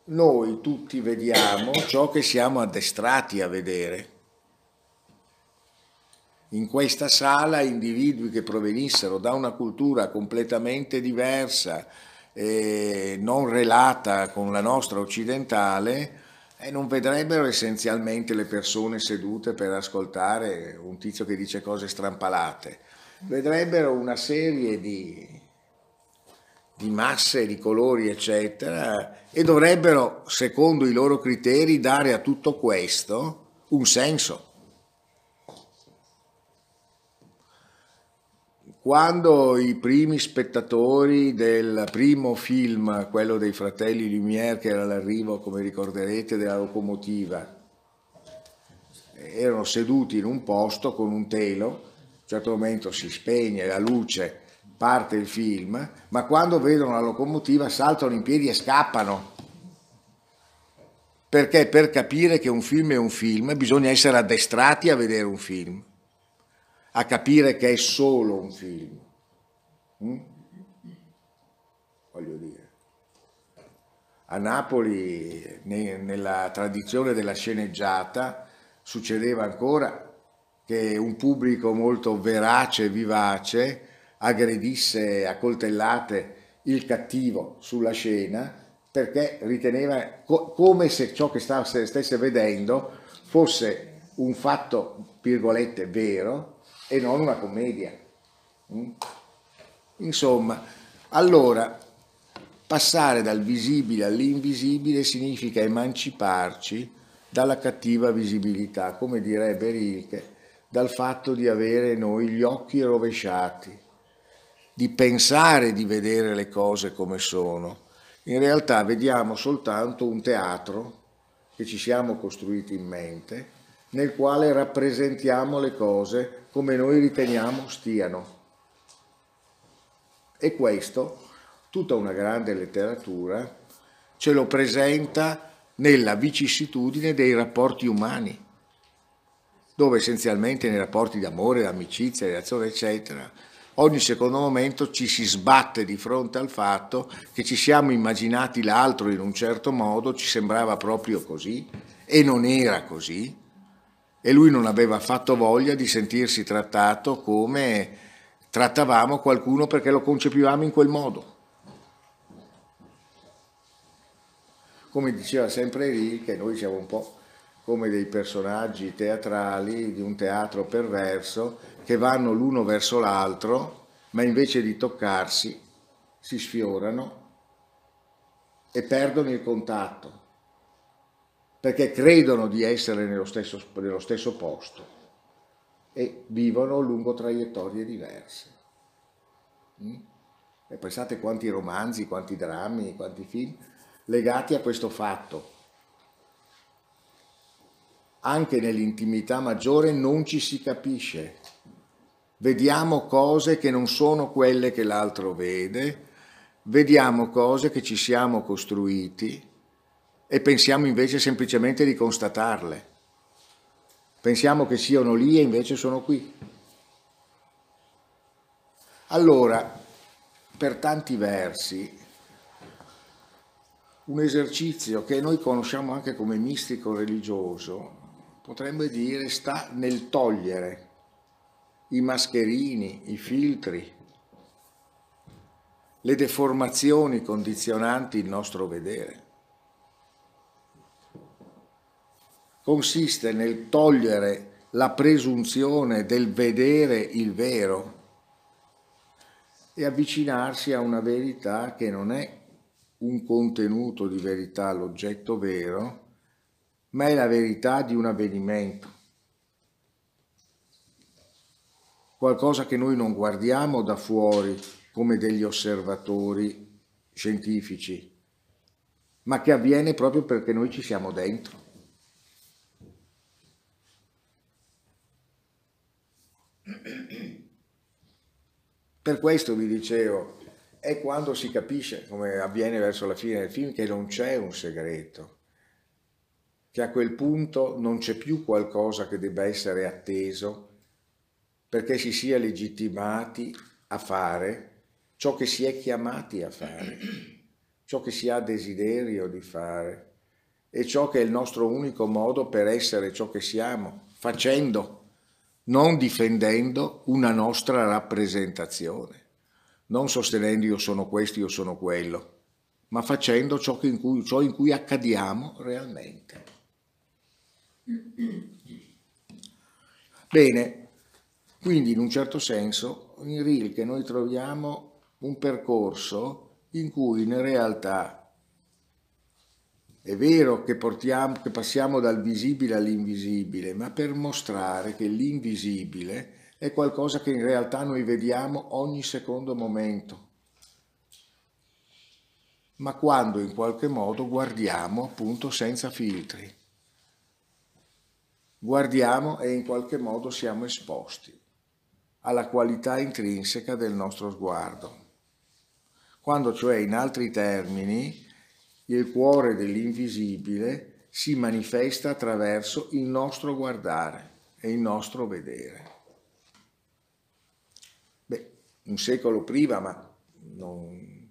Noi tutti vediamo ciò che siamo addestrati a vedere. In questa sala individui che provenissero da una cultura completamente diversa, e non relata con la nostra occidentale, e non vedrebbero essenzialmente le persone sedute per ascoltare un tizio che dice cose strampalate, vedrebbero una serie di masse, di colori eccetera, e dovrebbero secondo i loro criteri dare a tutto questo un senso. Quando i primi spettatori del primo film, quello dei Fratelli Lumière, che era l'arrivo, come ricorderete, della locomotiva, erano seduti in un posto con un telo, a un certo momento si spegne la luce, parte il film, ma quando vedono la locomotiva saltano in piedi e scappano. Perché per capire che un film è un film bisogna essere addestrati a vedere un film, a capire che è solo un film. Voglio dire, a Napoli, nella tradizione della sceneggiata, succedeva ancora che un pubblico molto verace e vivace aggredisse a coltellate il cattivo sulla scena, perché riteneva come se ciò che stesse vedendo fosse un fatto, virgolette, vero, e non una commedia. Insomma, allora, passare dal visibile all'invisibile significa emanciparci dalla cattiva visibilità, come direbbe Rilke, dal fatto di avere noi gli occhi rovesciati, di pensare di vedere le cose come sono. In realtà vediamo soltanto un teatro che ci siamo costruiti in mente, nel quale rappresentiamo le cose come noi riteniamo stiano. E questo, tutta una grande letteratura, ce lo presenta nella vicissitudine dei rapporti umani, dove essenzialmente nei rapporti d'amore, d'amicizia, relazione, eccetera, ogni secondo momento ci si sbatte di fronte al fatto che ci siamo immaginati l'altro in un certo modo, ci sembrava proprio così e non era così, e lui non aveva affatto voglia di sentirsi trattato come trattavamo qualcuno perché lo concepivamo in quel modo. Come diceva sempre Rilke, noi siamo un po' come dei personaggi teatrali di un teatro perverso che vanno l'uno verso l'altro, ma invece di toccarsi si sfiorano e perdono il contatto, perché credono di essere nello stesso posto e vivono lungo traiettorie diverse. E pensate quanti romanzi, quanti drammi, quanti film legati a questo fatto. Anche nell'intimità maggiore non ci si capisce. Vediamo cose che non sono quelle che l'altro vede, vediamo cose che ci siamo costruiti e pensiamo invece semplicemente di constatarle. Pensiamo che siano lì e invece sono qui. Allora, per tanti versi, un esercizio che noi conosciamo anche come mistico religioso, potremmo dire, sta nel togliere i mascherini, i filtri, le deformazioni condizionanti il nostro vedere. Consiste nel togliere la presunzione del vedere il vero e avvicinarsi a una verità che non è un contenuto di verità all'oggetto vero, ma è la verità di un avvenimento, qualcosa che noi non guardiamo da fuori come degli osservatori scientifici, ma che avviene proprio perché noi ci siamo dentro. Per questo vi dicevo, è quando si capisce, come avviene verso la fine del film, che non c'è un segreto, che a quel punto non c'è più qualcosa che debba essere atteso perché si sia legittimati a fare ciò che si è chiamati a fare, ciò che si ha desiderio di fare e ciò che è il nostro unico modo per essere ciò che siamo, facendo, non difendendo una nostra rappresentazione. Non sostenendo io sono questo, io sono quello, ma facendo ciò in cui accadiamo realmente. Bene, quindi in un certo senso in Rilke noi troviamo un percorso in cui in realtà è vero che passiamo dal visibile all'invisibile, ma per mostrare che l'invisibile è qualcosa che in realtà noi vediamo ogni secondo momento, ma quando in qualche modo guardiamo appunto senza filtri, guardiamo e in qualche modo siamo esposti alla qualità intrinseca del nostro sguardo, quando cioè in altri termini il cuore dell'invisibile si manifesta attraverso il nostro guardare e il nostro vedere. Un secolo prima, ma non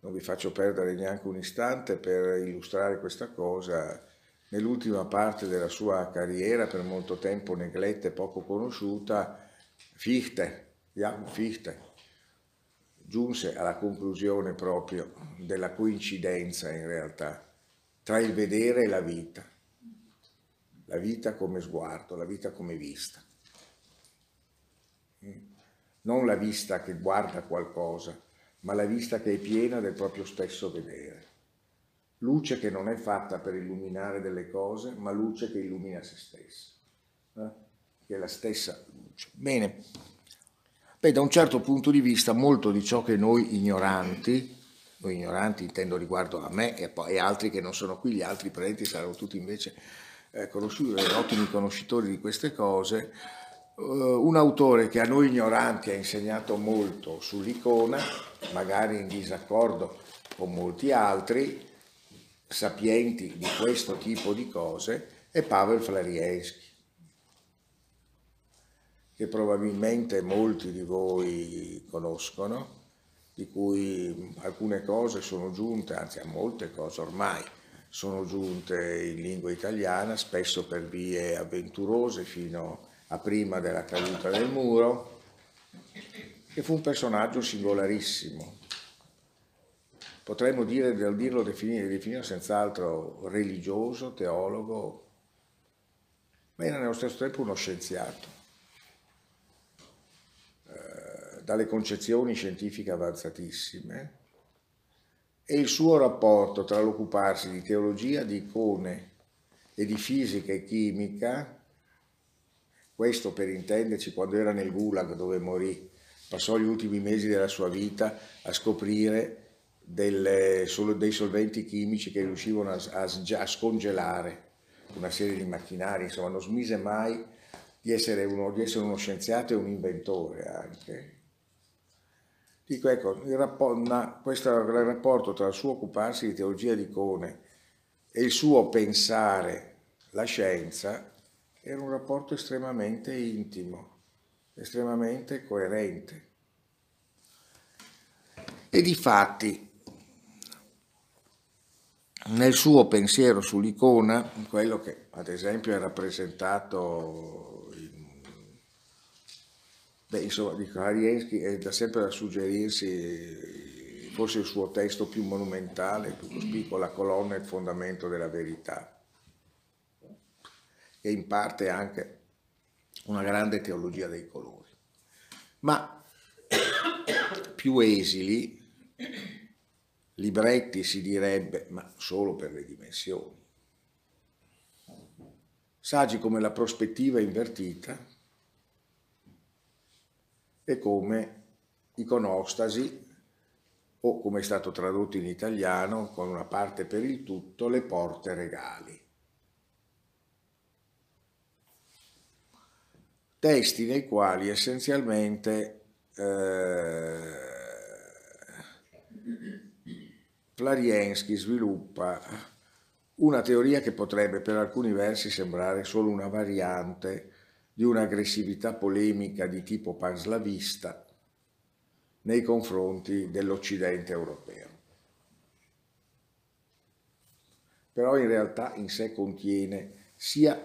vi faccio perdere neanche un istante per illustrare questa cosa, nell'ultima parte della sua carriera, per molto tempo negletta e poco conosciuta, Fichte giunse alla conclusione proprio della coincidenza in realtà tra il vedere e la vita come sguardo, la vita come vista. Non la vista che guarda qualcosa, ma la vista che è piena del proprio stesso vedere. Luce che non è fatta per illuminare delle cose, ma luce che illumina se stessa, che è la stessa luce. Bene, da un certo punto di vista molto di ciò che noi ignoranti noi ignoranti intendo riguardo a me e altri che non sono qui, gli altri presenti saranno tutti invece conosciuti, ottimi conoscitori di queste cose, un autore che a noi ignoranti ha insegnato molto sull'icona, magari in disaccordo con molti altri sapienti di questo tipo di cose, è Pavel Florenskij, che probabilmente molti di voi conoscono, di cui alcune cose sono giunte, anzi a molte cose ormai sono giunte in lingua italiana, spesso per vie avventurose fino a prima della caduta del muro, che fu un personaggio singolarissimo. Potremmo dire, definirlo senz'altro religioso, teologo, ma era nello stesso tempo uno scienziato. Dalle concezioni scientifiche avanzatissime, e il suo rapporto tra l'occuparsi di teologia, di icone e di fisica e chimica, questo per intenderci quando era nel Gulag dove morì, passò gli ultimi mesi della sua vita a scoprire dei solventi chimici che riuscivano a scongelare una serie di macchinari, insomma non smise mai di essere uno scienziato e un inventore anche. Dico, ecco, questo rapporto tra il suo occuparsi di teologia di icone e il suo pensare la scienza era un rapporto estremamente intimo, estremamente coerente. E difatti, nel suo pensiero sull'icona, quello che ad esempio è rappresentato di Florenskij è da sempre da suggerirsi forse il suo testo più monumentale, più cospicuo, La colonna e il fondamento della verità, e in parte anche una grande teologia dei colori. Ma più esili, libretti si direbbe, ma solo per le dimensioni, saggi come La prospettiva invertita, e come Iconostasi, o come è stato tradotto in italiano, con una parte per il tutto, Le porte regali. Testi nei quali essenzialmente Florenskij sviluppa una teoria che potrebbe per alcuni versi sembrare solo una variante di un'aggressività polemica di tipo panslavista nei confronti dell'Occidente europeo. Però in realtà in sé contiene, sia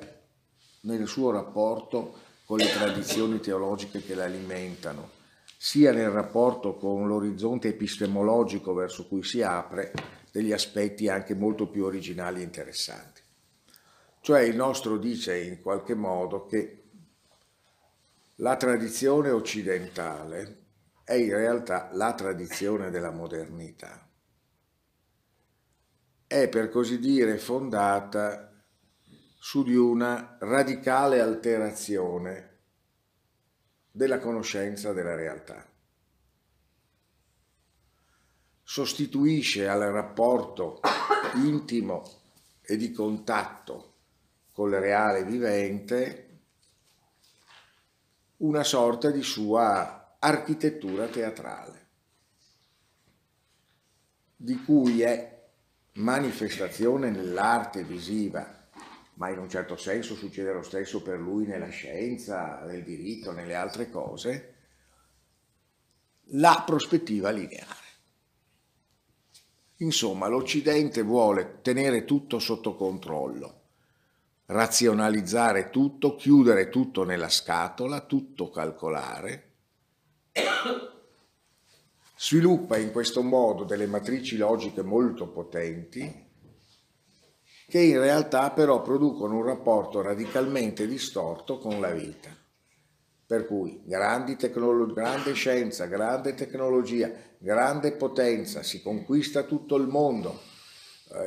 nel suo rapporto con le tradizioni teologiche che la alimentano, sia nel rapporto con l'orizzonte epistemologico verso cui si apre, degli aspetti anche molto più originali e interessanti. Cioè il nostro dice in qualche modo che la tradizione occidentale è in realtà la tradizione della modernità. È per così dire fondata su di una radicale alterazione della conoscenza della realtà. Sostituisce al rapporto intimo e di contatto col reale vivente una sorta di sua architettura teatrale, di cui è manifestazione nell'arte visiva, ma in un certo senso succede lo stesso per lui nella scienza, nel diritto, nelle altre cose, la prospettiva lineare. Insomma, l'Occidente vuole tenere tutto sotto controllo, razionalizzare tutto, chiudere tutto nella scatola, tutto calcolare, sviluppa in questo modo delle matrici logiche molto potenti che in realtà però producono un rapporto radicalmente distorto con la vita, per cui grande scienza, grande tecnologia, grande potenza, si conquista tutto il mondo,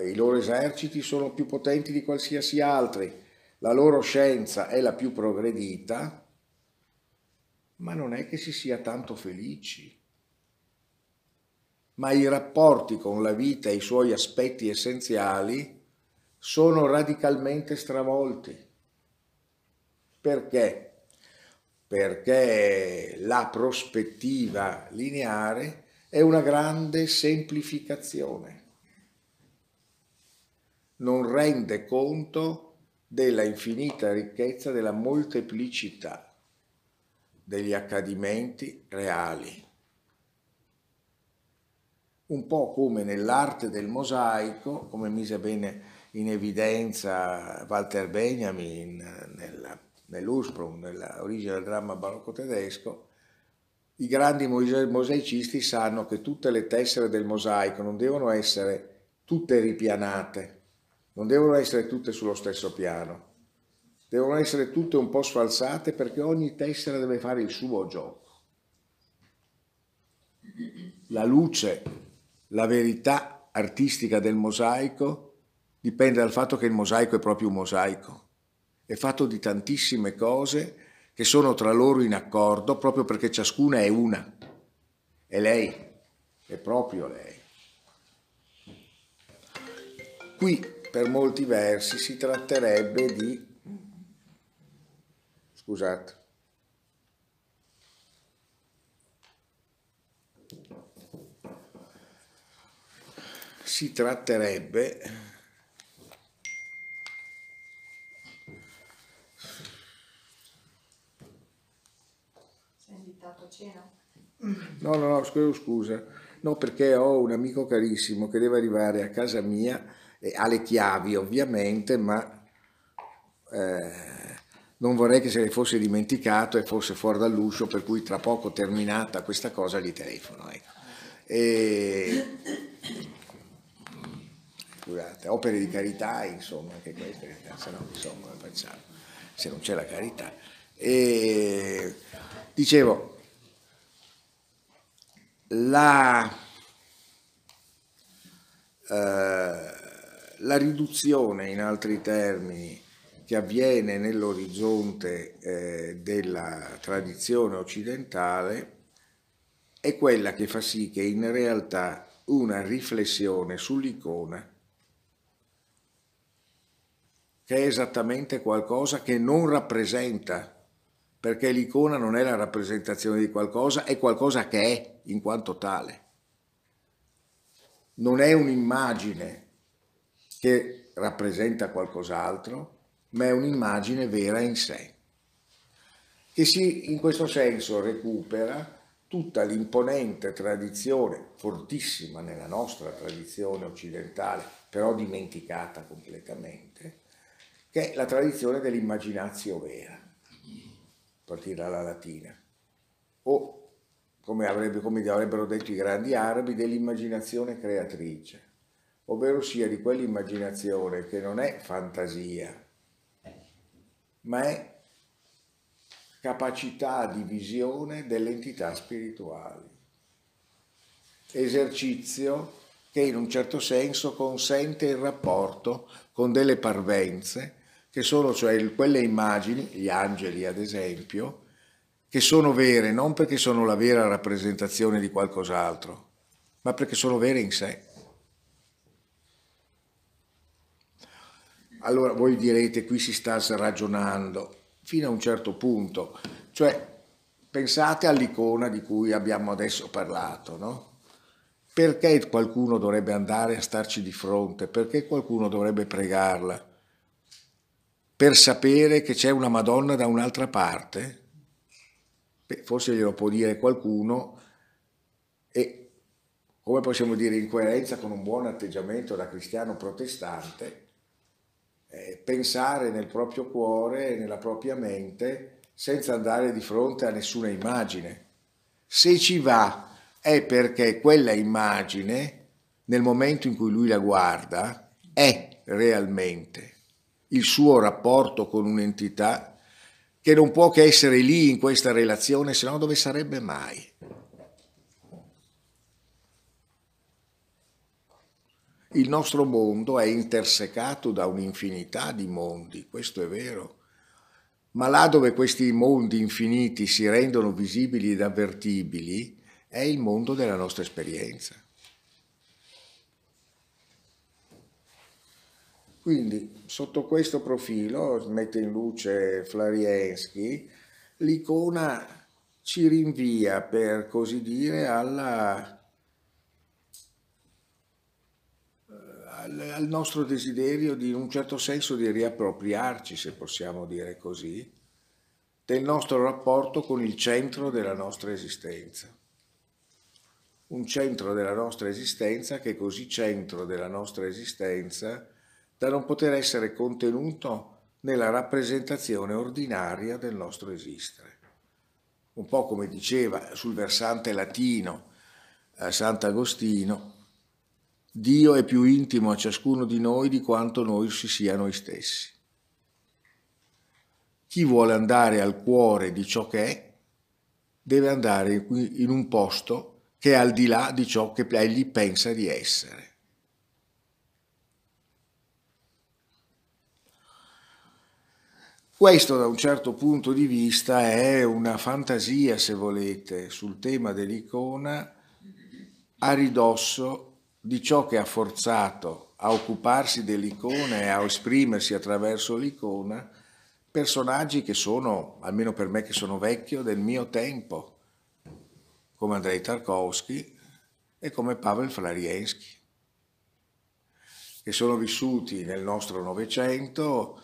i loro eserciti sono più potenti di qualsiasi altri, la loro scienza è la più progredita, ma non è che si sia tanto felici. ma i rapporti con la vita e i suoi aspetti essenziali sono radicalmente stravolti. Perché? Perché la prospettiva lineare è una grande semplificazione, non rende conto della infinita ricchezza della molteplicità degli accadimenti reali. Un po' come nell'arte del mosaico, come mise bene in evidenza Walter Benjamin nell'Ursprung, nell'origine del dramma barocco tedesco, i grandi mosaicisti sanno che tutte le tessere del mosaico non devono essere tutte ripianate, non devono essere tutte sullo stesso piano, devono essere tutte un po' sfalsate perché ogni tessera deve fare il suo gioco. La luce, la verità artistica del mosaico dipende dal fatto che il mosaico è proprio un mosaico, è fatto di tantissime cose che sono tra loro in accordo proprio perché ciascuna è una, è lei, è proprio lei. Qui per molti versi si tratterebbe di, scusate, si tratterebbe cena? No, scusa. No, perché ho un amico carissimo che deve arrivare a casa mia, ha le chiavi ovviamente, ma non vorrei che se le fosse dimenticato e fosse fuori dall'uscio, per cui tra poco terminata questa cosa gli telefono. Ecco. Scusate, opere di carità, insomma, anche queste, se no, insomma, facciamo, se non c'è la carità. E dicevo, la riduzione, in altri termini, che avviene nell'orizzonte della tradizione occidentale è quella che fa sì che in realtà una riflessione sull'icona, che è esattamente qualcosa che non rappresenta, perché l'icona non è la rappresentazione di qualcosa, è qualcosa che è in quanto tale. Non è un'immagine che rappresenta qualcos'altro, ma è un'immagine vera in sé, che si in questo senso recupera tutta l'imponente tradizione, fortissima nella nostra tradizione occidentale, però dimenticata completamente, che è la tradizione dell'immaginazio vera, partire dalla latina, o come avrebbero detto i grandi arabi, dell'immaginazione creatrice, ovvero sia di quell'immaginazione che non è fantasia, ma è capacità di visione delle entità spirituali, esercizio che in un certo senso consente il rapporto con delle parvenze, che sono cioè quelle immagini, gli angeli ad esempio, che sono vere non perché sono la vera rappresentazione di qualcos'altro, ma perché sono vere in sé. Allora voi direte, qui si sta ragionando fino a un certo punto, cioè pensate all'icona di cui abbiamo adesso parlato, no? Perché qualcuno dovrebbe andare a starci di fronte? Perché qualcuno dovrebbe pregarla? Per sapere che c'è una Madonna da un'altra parte? Beh, forse glielo può dire qualcuno e, come possiamo dire, in coerenza con un buon atteggiamento da cristiano protestante, pensare nel proprio cuore e nella propria mente senza andare di fronte a nessuna immagine. Se ci va è perché quella immagine, nel momento in cui lui la guarda, è realmente il suo rapporto con un'entità che non può che essere lì in questa relazione, se no dove sarebbe mai? Il nostro mondo è intersecato da un'infinità di mondi, questo è vero, ma là dove questi mondi infiniti si rendono visibili ed avvertibili, è il mondo della nostra esperienza. Quindi sotto questo profilo mette in luce Florenskij, l'icona ci rinvia, per così dire, al nostro desiderio di, in un certo senso, di riappropriarci, se possiamo dire così, del nostro rapporto con il centro della nostra esistenza. Un centro della nostra esistenza che è così centro della nostra esistenza da non poter essere contenuto nella rappresentazione ordinaria del nostro esistere. Un po' come diceva sul versante latino Sant'Agostino, Dio è più intimo a ciascuno di noi di quanto noi si sia noi stessi. Chi vuole andare al cuore di ciò che è deve andare in un posto che è al di là di ciò che egli pensa di essere. Questo, da un certo punto di vista, è una fantasia, se volete, sul tema dell'icona a ridosso di ciò che ha forzato a occuparsi dell'icona e a esprimersi attraverso l'icona personaggi che sono, almeno per me che sono vecchio, del mio tempo, come Andrei Tarkovsky e come Pavel Florenskij, che sono vissuti nel nostro Novecento.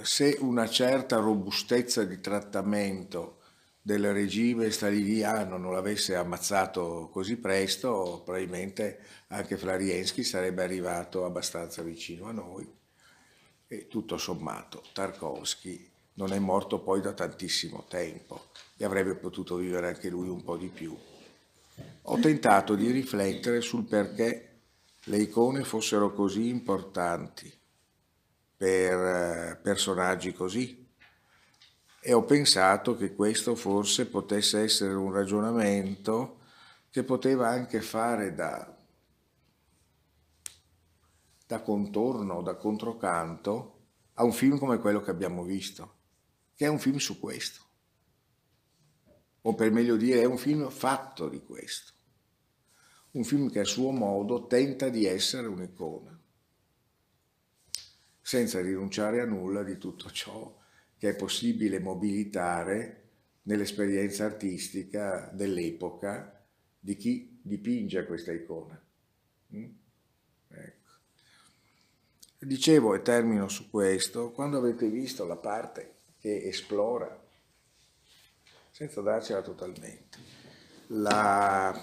Se una certa robustezza di trattamento del regime staliniano non l'avesse ammazzato così presto, probabilmente anche Florenskij sarebbe arrivato abbastanza vicino a noi. E tutto sommato Tarkovsky non è morto poi da tantissimo tempo e avrebbe potuto vivere anche lui un po' di più. Ho tentato di riflettere sul perché le icone fossero così importanti per personaggi così, e ho pensato che questo forse potesse essere un ragionamento che poteva anche fare da contorno, da controcanto a un film come quello che abbiamo visto, che è un film su questo, o per meglio dire è un film fatto di questo, un film che a suo modo tenta di essere un'icona, senza rinunciare a nulla di tutto ciò che è possibile mobilitare nell'esperienza artistica dell'epoca di chi dipinge questa icona. Ecco. Dicevo, e termino su questo, quando avete visto la parte che esplora, senza darcela totalmente, la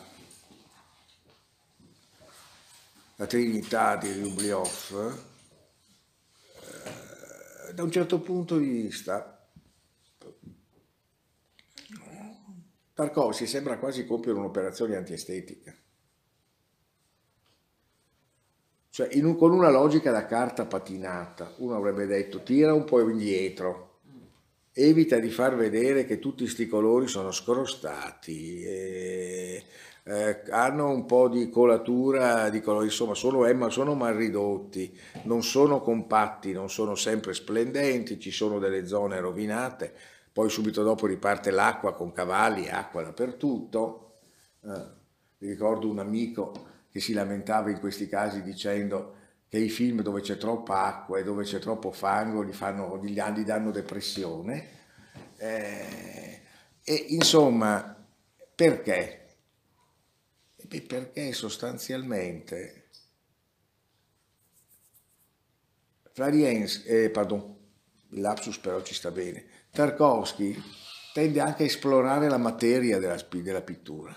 Trinità di Rublev, da un certo punto di vista Tarkovsky sembra quasi compiere un'operazione antiestetica, cioè con una logica da carta patinata. Uno avrebbe detto: tira un po' indietro, evita di far vedere che tutti sti colori sono scrostati, hanno un po' di colatura di colori, insomma sono mal ridotti, non sono compatti, non sono sempre splendenti, ci sono delle zone rovinate, poi subito dopo riparte l'acqua con cavalli, acqua dappertutto. Vi ricordo un amico che si lamentava in questi casi dicendo che i film dove c'è troppa acqua e dove c'è troppo fango gli danno depressione, e insomma perché? Perché sostanzialmente Tarkovsky tende anche a esplorare la materia della pittura.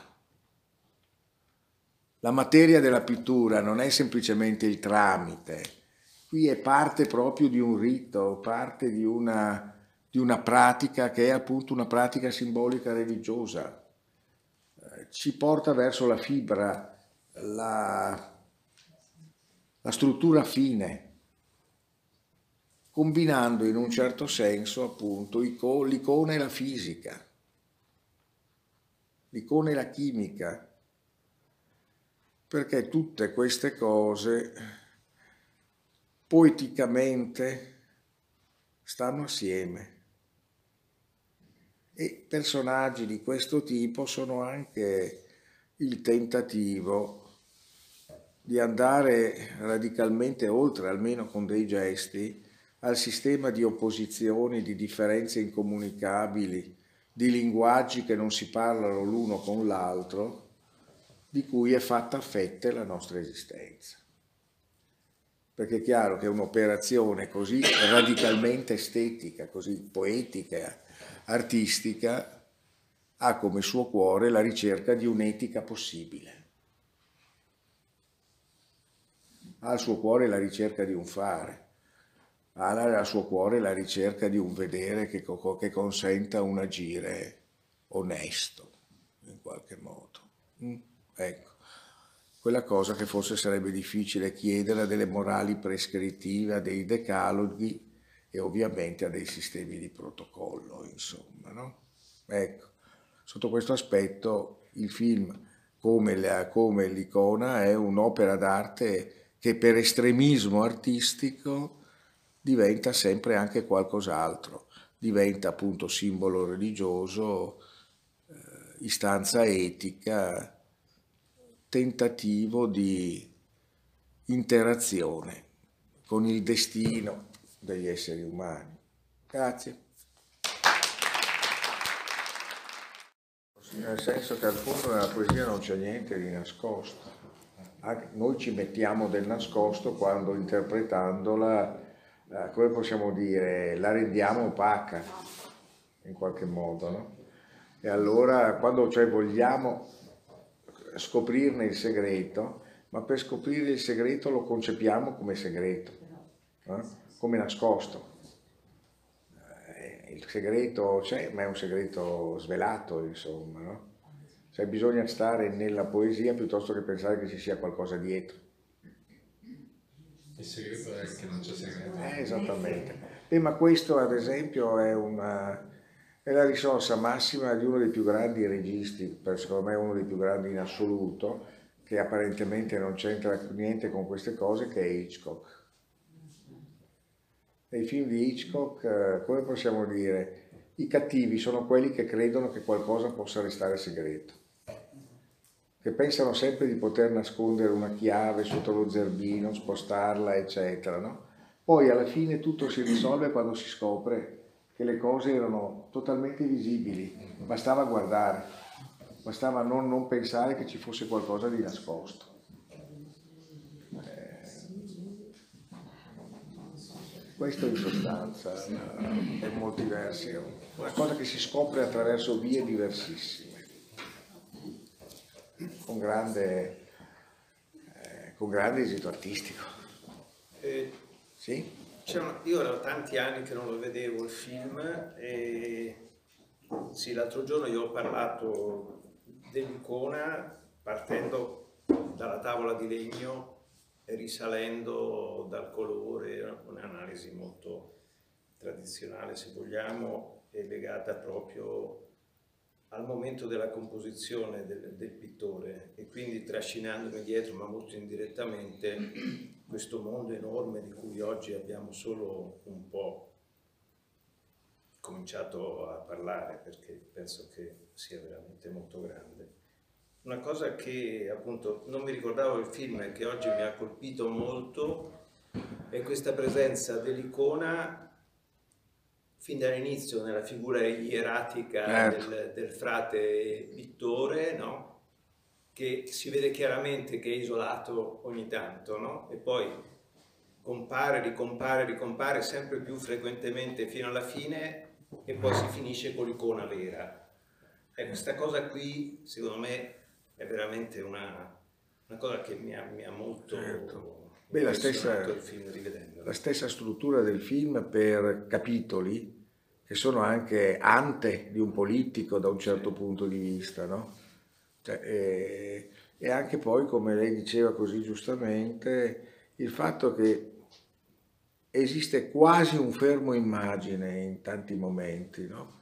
La materia della pittura non è semplicemente il tramite, qui è parte proprio di un rito, parte di una pratica che è appunto una pratica simbolica religiosa. Ci porta verso la fibra, la struttura fine, combinando in un certo senso appunto l'icona e la fisica, l'icona e la chimica, perché tutte queste cose poeticamente stanno assieme. E personaggi di questo tipo sono anche il tentativo di andare radicalmente oltre, almeno con dei gesti, al sistema di opposizioni, di differenze incomunicabili, di linguaggi che non si parlano l'uno con l'altro, di cui è fatta a fette la nostra esistenza. Perché è chiaro che un'operazione così radicalmente estetica, così poetica, artistica, ha come suo cuore la ricerca di un'etica possibile. Ha al suo cuore la ricerca di un fare, ha al suo cuore la ricerca di un vedere che consenta un agire onesto, in qualche modo. Ecco, quella cosa che forse sarebbe difficile chiedere a delle morali prescrittive, a dei decaloghi e ovviamente a dei sistemi di protocollo, insomma, no? Ecco, sotto questo aspetto il film, come l'icona, è un'opera d'arte che per estremismo artistico diventa sempre anche qualcos'altro, diventa appunto simbolo religioso, istanza etica, tentativo di interazione con il destino degli esseri umani. Grazie. Nel senso che al fondo nella poesia non c'è niente di nascosto. Noi ci mettiamo del nascosto quando, interpretandola, come possiamo dire, la rendiamo opaca in qualche modo, no? E allora quando, cioè, vogliamo scoprirne il segreto, ma per scoprire il segreto lo concepiamo come segreto, come nascosto. Il segreto c'è, ma è un segreto svelato, insomma, no? Cioè bisogna stare nella poesia piuttosto che pensare che ci sia qualcosa dietro. Il segreto è che non c'è segreto. Esattamente. Ma questo, ad esempio, è la risorsa massima di uno dei più grandi registi, secondo me uno dei più grandi in assoluto, che apparentemente non c'entra niente con queste cose, che è Hitchcock. Nei film di Hitchcock, come possiamo dire, i cattivi sono quelli che credono che qualcosa possa restare segreto, che pensano sempre di poter nascondere una chiave sotto lo zerbino, spostarla, eccetera, no? Poi alla fine tutto si risolve quando si scopre che le cose erano totalmente visibili, bastava guardare, bastava non pensare che ci fosse qualcosa di nascosto. Questo in sostanza è molto diverso, è una cosa che si scopre attraverso vie diversissime, con grande esito artistico. Sì? Io ero tanti anni che non lo vedevo il film e sì, l'altro giorno io ho parlato dell'icona partendo dalla tavola di legno e risalendo dal colore, un'analisi molto tradizionale se vogliamo, e legata proprio al momento della composizione del pittore, e quindi trascinandomi dietro, ma molto indirettamente, questo mondo enorme di cui oggi abbiamo solo un po' cominciato a parlare, perché penso che sia veramente molto grande. Una cosa che appunto non mi ricordavo del film e che oggi mi ha colpito molto è questa presenza dell'icona fin dall'inizio nella figura ieratica del frate pittore, no? Che si vede chiaramente che è isolato ogni tanto, no? E poi compare, ricompare, ricompare sempre più frequentemente fino alla fine, e poi si finisce con l'icona vera. E questa cosa qui secondo me è veramente una cosa che mi ha molto... Certo. Beh, la stessa struttura del film per capitoli, che sono anche ante di un politico da un certo punto di vista, no? Cioè, e anche poi, come lei diceva così giustamente, il fatto che esiste quasi un fermo immagine in tanti momenti, no?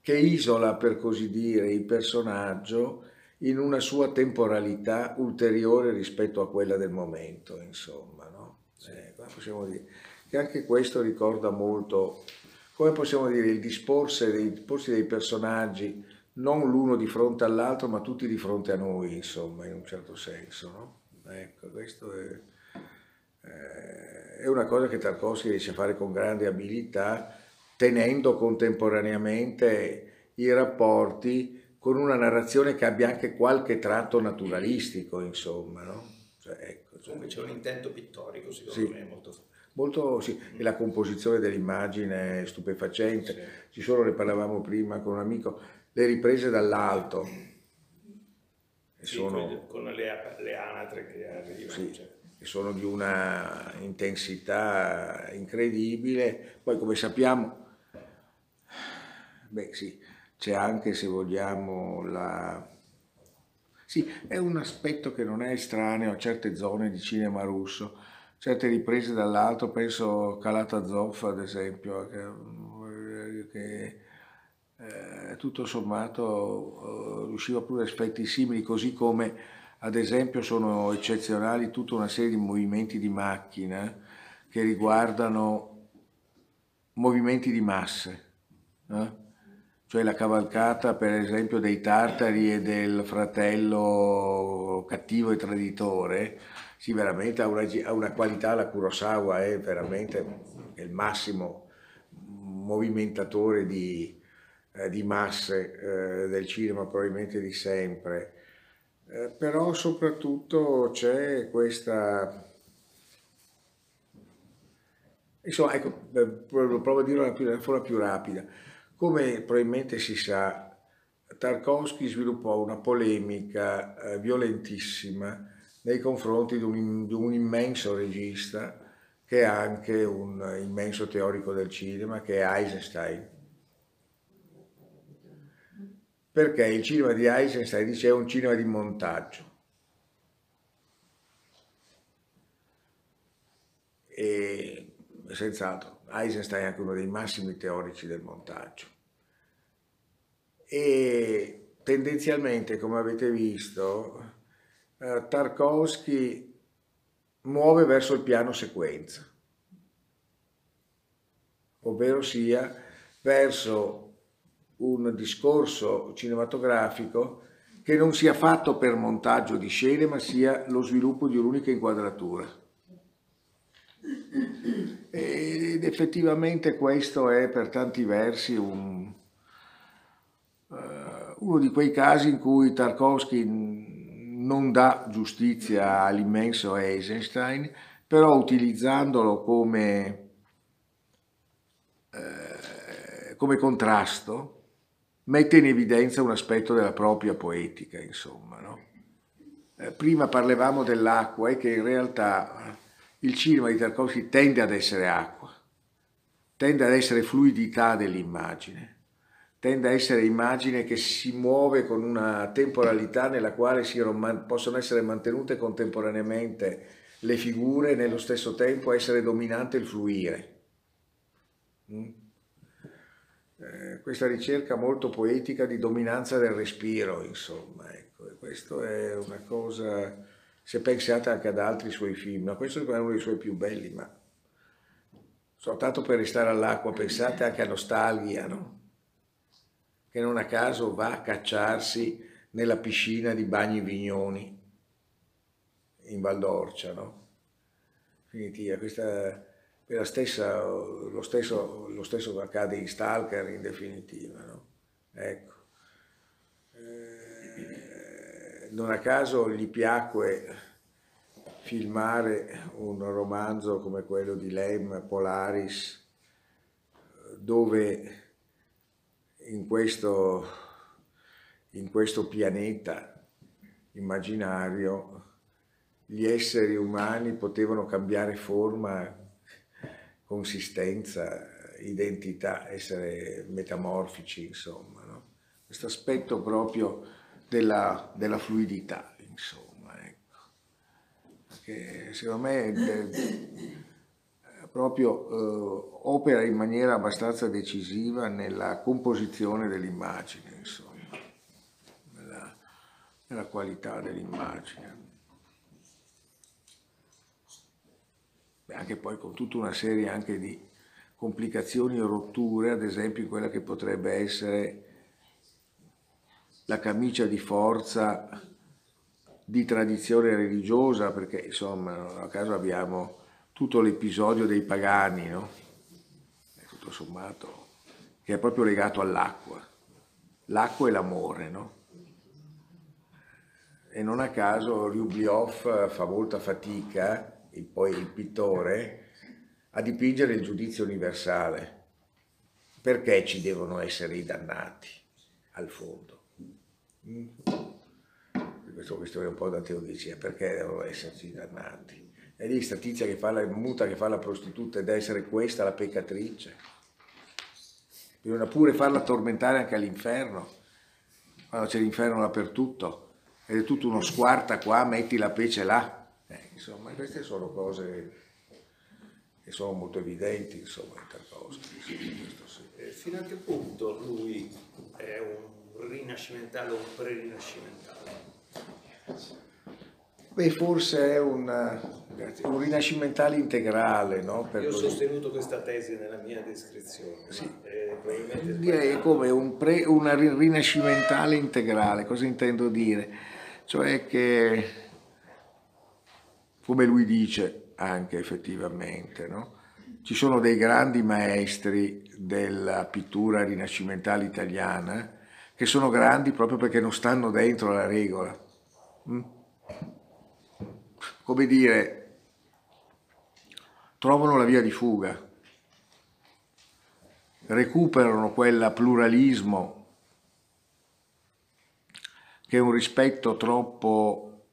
Che isola, per così dire, il personaggio in una sua temporalità ulteriore rispetto a quella del momento, insomma, no? Possiamo dire che anche questo ricorda molto, come possiamo dire, il disporsi dei personaggi, non l'uno di fronte all'altro, ma tutti di fronte a noi, insomma, in un certo senso, no? Ecco, questo è una cosa che Tarkovsky riesce a fare con grande abilità, tenendo contemporaneamente i rapporti con una narrazione che abbia anche qualche tratto naturalistico, insomma, no? Cioè, ecco, comunque c'è un intento pittorico, secondo me, molto forte. Molto, sì, e la composizione dell'immagine è stupefacente, sì. Ci sono, ne parlavamo prima con un amico, le riprese dall'alto. Sì, sono, con le anatre che arrivano. Sì, cioè. Sono di una intensità incredibile, poi come sappiamo, beh sì, c'è anche, se vogliamo, la... Sì, è un aspetto che non è estraneo a certe zone di cinema russo, certe riprese dall'alto, penso Kalatazov ad esempio, che tutto sommato riusciva pure ad aspetti simili, così come ad esempio sono eccezionali tutta una serie di movimenti di macchina che riguardano movimenti di masse, no? Cioè la cavalcata per esempio dei tartari e del fratello cattivo e traditore. Sì, veramente ha una qualità, la Kurosawa è veramente il massimo movimentatore di masse del cinema probabilmente di sempre, però soprattutto c'è questa, insomma, ecco, provo a dirlo in forma più rapida. Come probabilmente si sa, Tarkovsky sviluppò una polemica violentissima nei confronti di un immenso regista che è anche un immenso teorico del cinema, che è Eisenstein. Perché il cinema di Eisenstein, dice, è un cinema di montaggio. E senz'altro, Eisenstein è anche uno dei massimi teorici del montaggio. E tendenzialmente, come avete visto, Tarkovsky muove verso il piano sequenza, ovvero sia verso un discorso cinematografico che non sia fatto per montaggio di scene, ma sia lo sviluppo di un'unica inquadratura. Ed effettivamente questo è per tanti versi uno di quei casi in cui Tarkovsky non dà giustizia all'immenso Eisenstein, però utilizzandolo come contrasto mette in evidenza un aspetto della propria poetica, insomma, no? Prima parlavamo dell'acqua, e che in realtà il cinema di Tarkovsky tende ad essere acqua, tende ad essere fluidità dell'immagine, tende a essere immagine che si muove con una temporalità nella quale possono essere mantenute contemporaneamente le figure e nello stesso tempo essere dominante il fluire. Questa ricerca molto poetica di dominanza del respiro, insomma, ecco. E questo è una cosa, se pensate anche ad altri suoi film, ma questo è uno dei suoi più belli, ma soltanto per restare all'acqua, pensate anche a Nostalgia, no? Che non a caso va a cacciarsi nella piscina di Bagni Vignoni in Val d'Orcia, no? Quindi lo stesso accade in Stalker, in definitiva, no? Ecco. Non a caso gli piacque filmare un romanzo come quello di Lem, Solaris, dove in questo pianeta immaginario gli esseri umani potevano cambiare forma, consistenza, identità, essere metamorfici, insomma, no? Questo aspetto proprio della fluidità, insomma, ecco. Che secondo me proprio opera in maniera abbastanza decisiva nella composizione dell'immagine, insomma, nella qualità dell'immagine. Anche poi con tutta una serie anche di complicazioni e rotture, ad esempio in quella che potrebbe essere la camicia di forza di tradizione religiosa, perché insomma a caso abbiamo tutto l'episodio dei pagani, no? Tutto sommato, che è proprio legato all'acqua, l'acqua e l'amore, no? E non a caso Rublëv fa molta fatica, e poi il pittore, a dipingere il giudizio universale. Perché ci devono essere i dannati, al fondo? Questa questione è un po' da teodicea, perché devono esserci i dannati? E lì sta tizia che fa la muta, che fa la prostituta, ed essere questa la peccatrice. Bisogna pure farla tormentare anche all'inferno, quando c'è l'inferno dappertutto. Ed è tutto uno squarta qua, metti la pece là. Insomma, queste sono cose che sono molto evidenti, insomma, in Tarkovsky. Sì. Fino a che punto lui è un rinascimentale o un pre-rinascimentale? Beh, forse è un rinascimentale integrale, no? Io ho sostenuto questa tesi nella mia descrizione. Sì. Direi come un rinascimentale integrale. Cosa intendo dire? Cioè che, come lui dice anche effettivamente, no? Ci sono dei grandi maestri della pittura rinascimentale italiana che sono grandi proprio perché non stanno dentro la regola. Come dire, trovano la via di fuga, recuperano quel pluralismo che è un rispetto troppo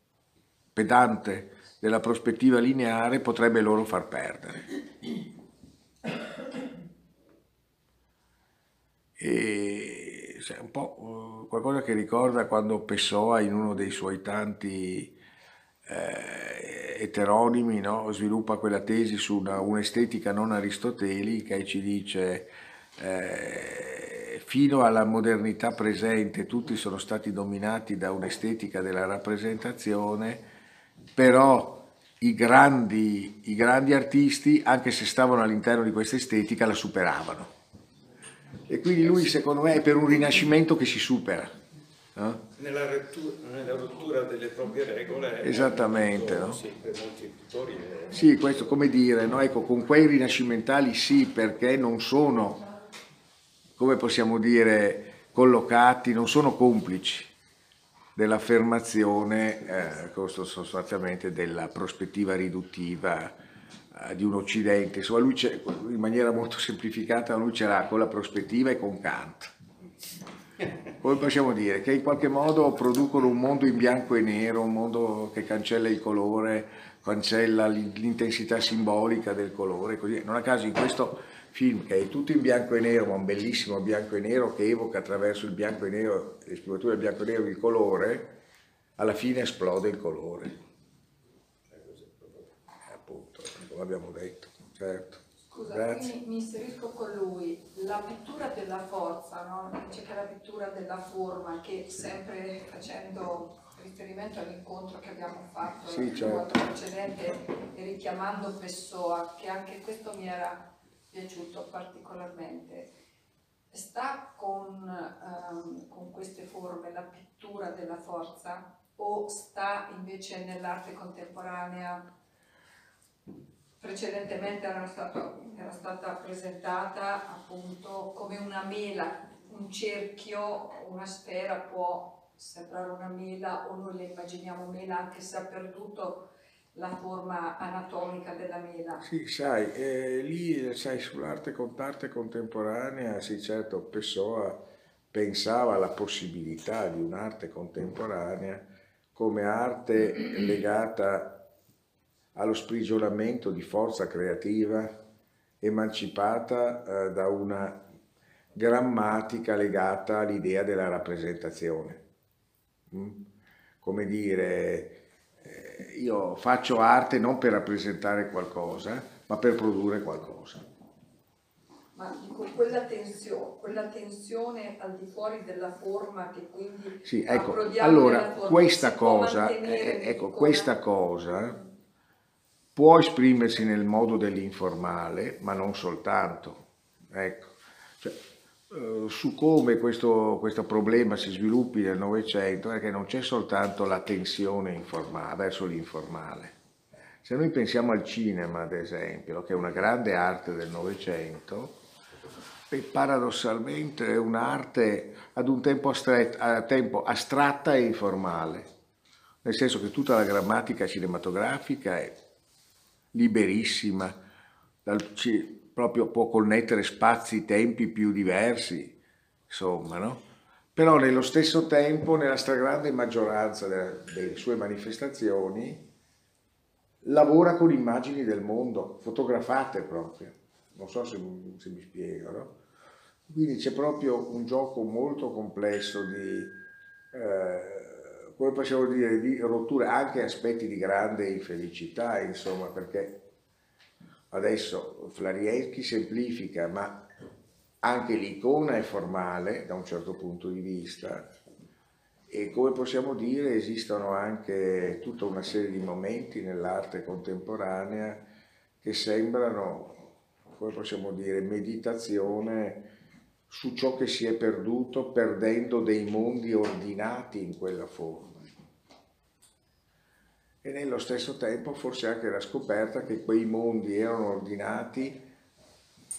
pedante della prospettiva lineare potrebbe loro far perdere. E cioè, un po' qualcosa che ricorda quando Pessoa in uno dei suoi tanti eteronimi, no? Sviluppa quella tesi su un'estetica non aristotelica e ci dice fino alla modernità presente tutti sono stati dominati da un'estetica della rappresentazione, però i grandi artisti, anche se stavano all'interno di questa estetica, la superavano. E quindi lui secondo me è per un rinascimento che si supera. Nella rottura delle proprie regole, esattamente, molto, no? Sì, per molti pittori è... sì, questo come dire, no? Ecco, con quei rinascimentali sì, perché non sono, come possiamo dire, collocati, non sono complici dell'affermazione sostanzialmente della prospettiva riduttiva di un Occidente. Insomma, lui in maniera molto semplificata, lui ce l'ha con la prospettiva e con Kant. Come possiamo dire, che in qualche modo producono un mondo in bianco e nero, un mondo che cancella il colore, cancella l'intensità simbolica del colore, così. Non a caso in questo film, che è tutto in bianco e nero, ma un bellissimo bianco e nero che evoca attraverso il bianco e nero, le sfumature del bianco e nero, il colore, alla fine esplode il colore. Appunto, come abbiamo detto, certo. Scusa, mi inserisco con lui, la pittura della forza, no? Invece che la pittura della forma, che sempre facendo riferimento all'incontro che abbiamo fatto, sì, il certo. Precedente, e richiamando Pessoa, che anche questo mi era piaciuto particolarmente, sta con queste forme la pittura della forza o sta invece nell'arte contemporanea? Precedentemente era stata presentata appunto come una mela, un cerchio, una sfera può sembrare una mela o noi le immaginiamo mela anche se ha perduto la forma anatomica della mela. Sì, sai, lì sai, sull'arte contemporanea, sì certo, Pessoa pensava alla possibilità di un'arte contemporanea come arte legata allo sprigionamento di forza creativa emancipata da una grammatica legata all'idea della rappresentazione. Come dire, io faccio arte non per rappresentare qualcosa, ma per produrre qualcosa. Ma dico, quella tensione al di fuori della forma che quindi... Sì, ecco, allora, questa cosa, può esprimersi nel modo dell'informale, ma non soltanto. Ecco. Cioè, su come questo problema si sviluppi nel Novecento è che non c'è soltanto la tensione verso l'informale. Se noi pensiamo al cinema, ad esempio, che è una grande arte del Novecento, e paradossalmente è un'arte ad un tempo astratta e informale, nel senso che tutta la grammatica cinematografica è liberissima, proprio può connettere spazi, tempi più diversi, insomma, no? Però nello stesso tempo, nella stragrande maggioranza delle sue manifestazioni, lavora con immagini del mondo, fotografate proprio, non so se mi spiego, no? Quindi c'è proprio un gioco molto complesso di, come possiamo dire, di rotture, anche aspetti di grande infelicità, insomma, perché adesso Florenskij semplifica, ma anche l'icona è formale da un certo punto di vista, e come possiamo dire esistono anche tutta una serie di momenti nell'arte contemporanea che sembrano, come possiamo dire, meditazione su ciò che si è perduto, perdendo dei mondi ordinati in quella forma. E nello stesso tempo forse anche la scoperta che quei mondi erano ordinati,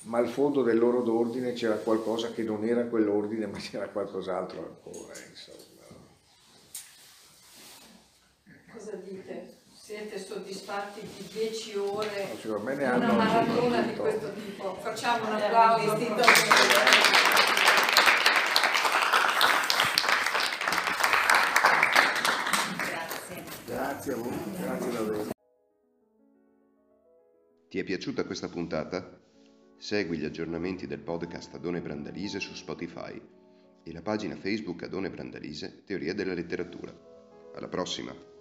ma al fondo del loro ordine c'era qualcosa che non era quell'ordine, ma c'era qualcos'altro ancora, insomma. Cosa dite? Siete soddisfatti di 10 ore? No, secondo me ne hanno una maratona di questo tipo. Facciamo un applauso. Grazie a voi, grazie davvero. Ti è piaciuta questa puntata? Segui gli aggiornamenti del podcast Adone Brandalise su Spotify e la pagina Facebook Adone Brandalise Teoria della Letteratura. Alla prossima!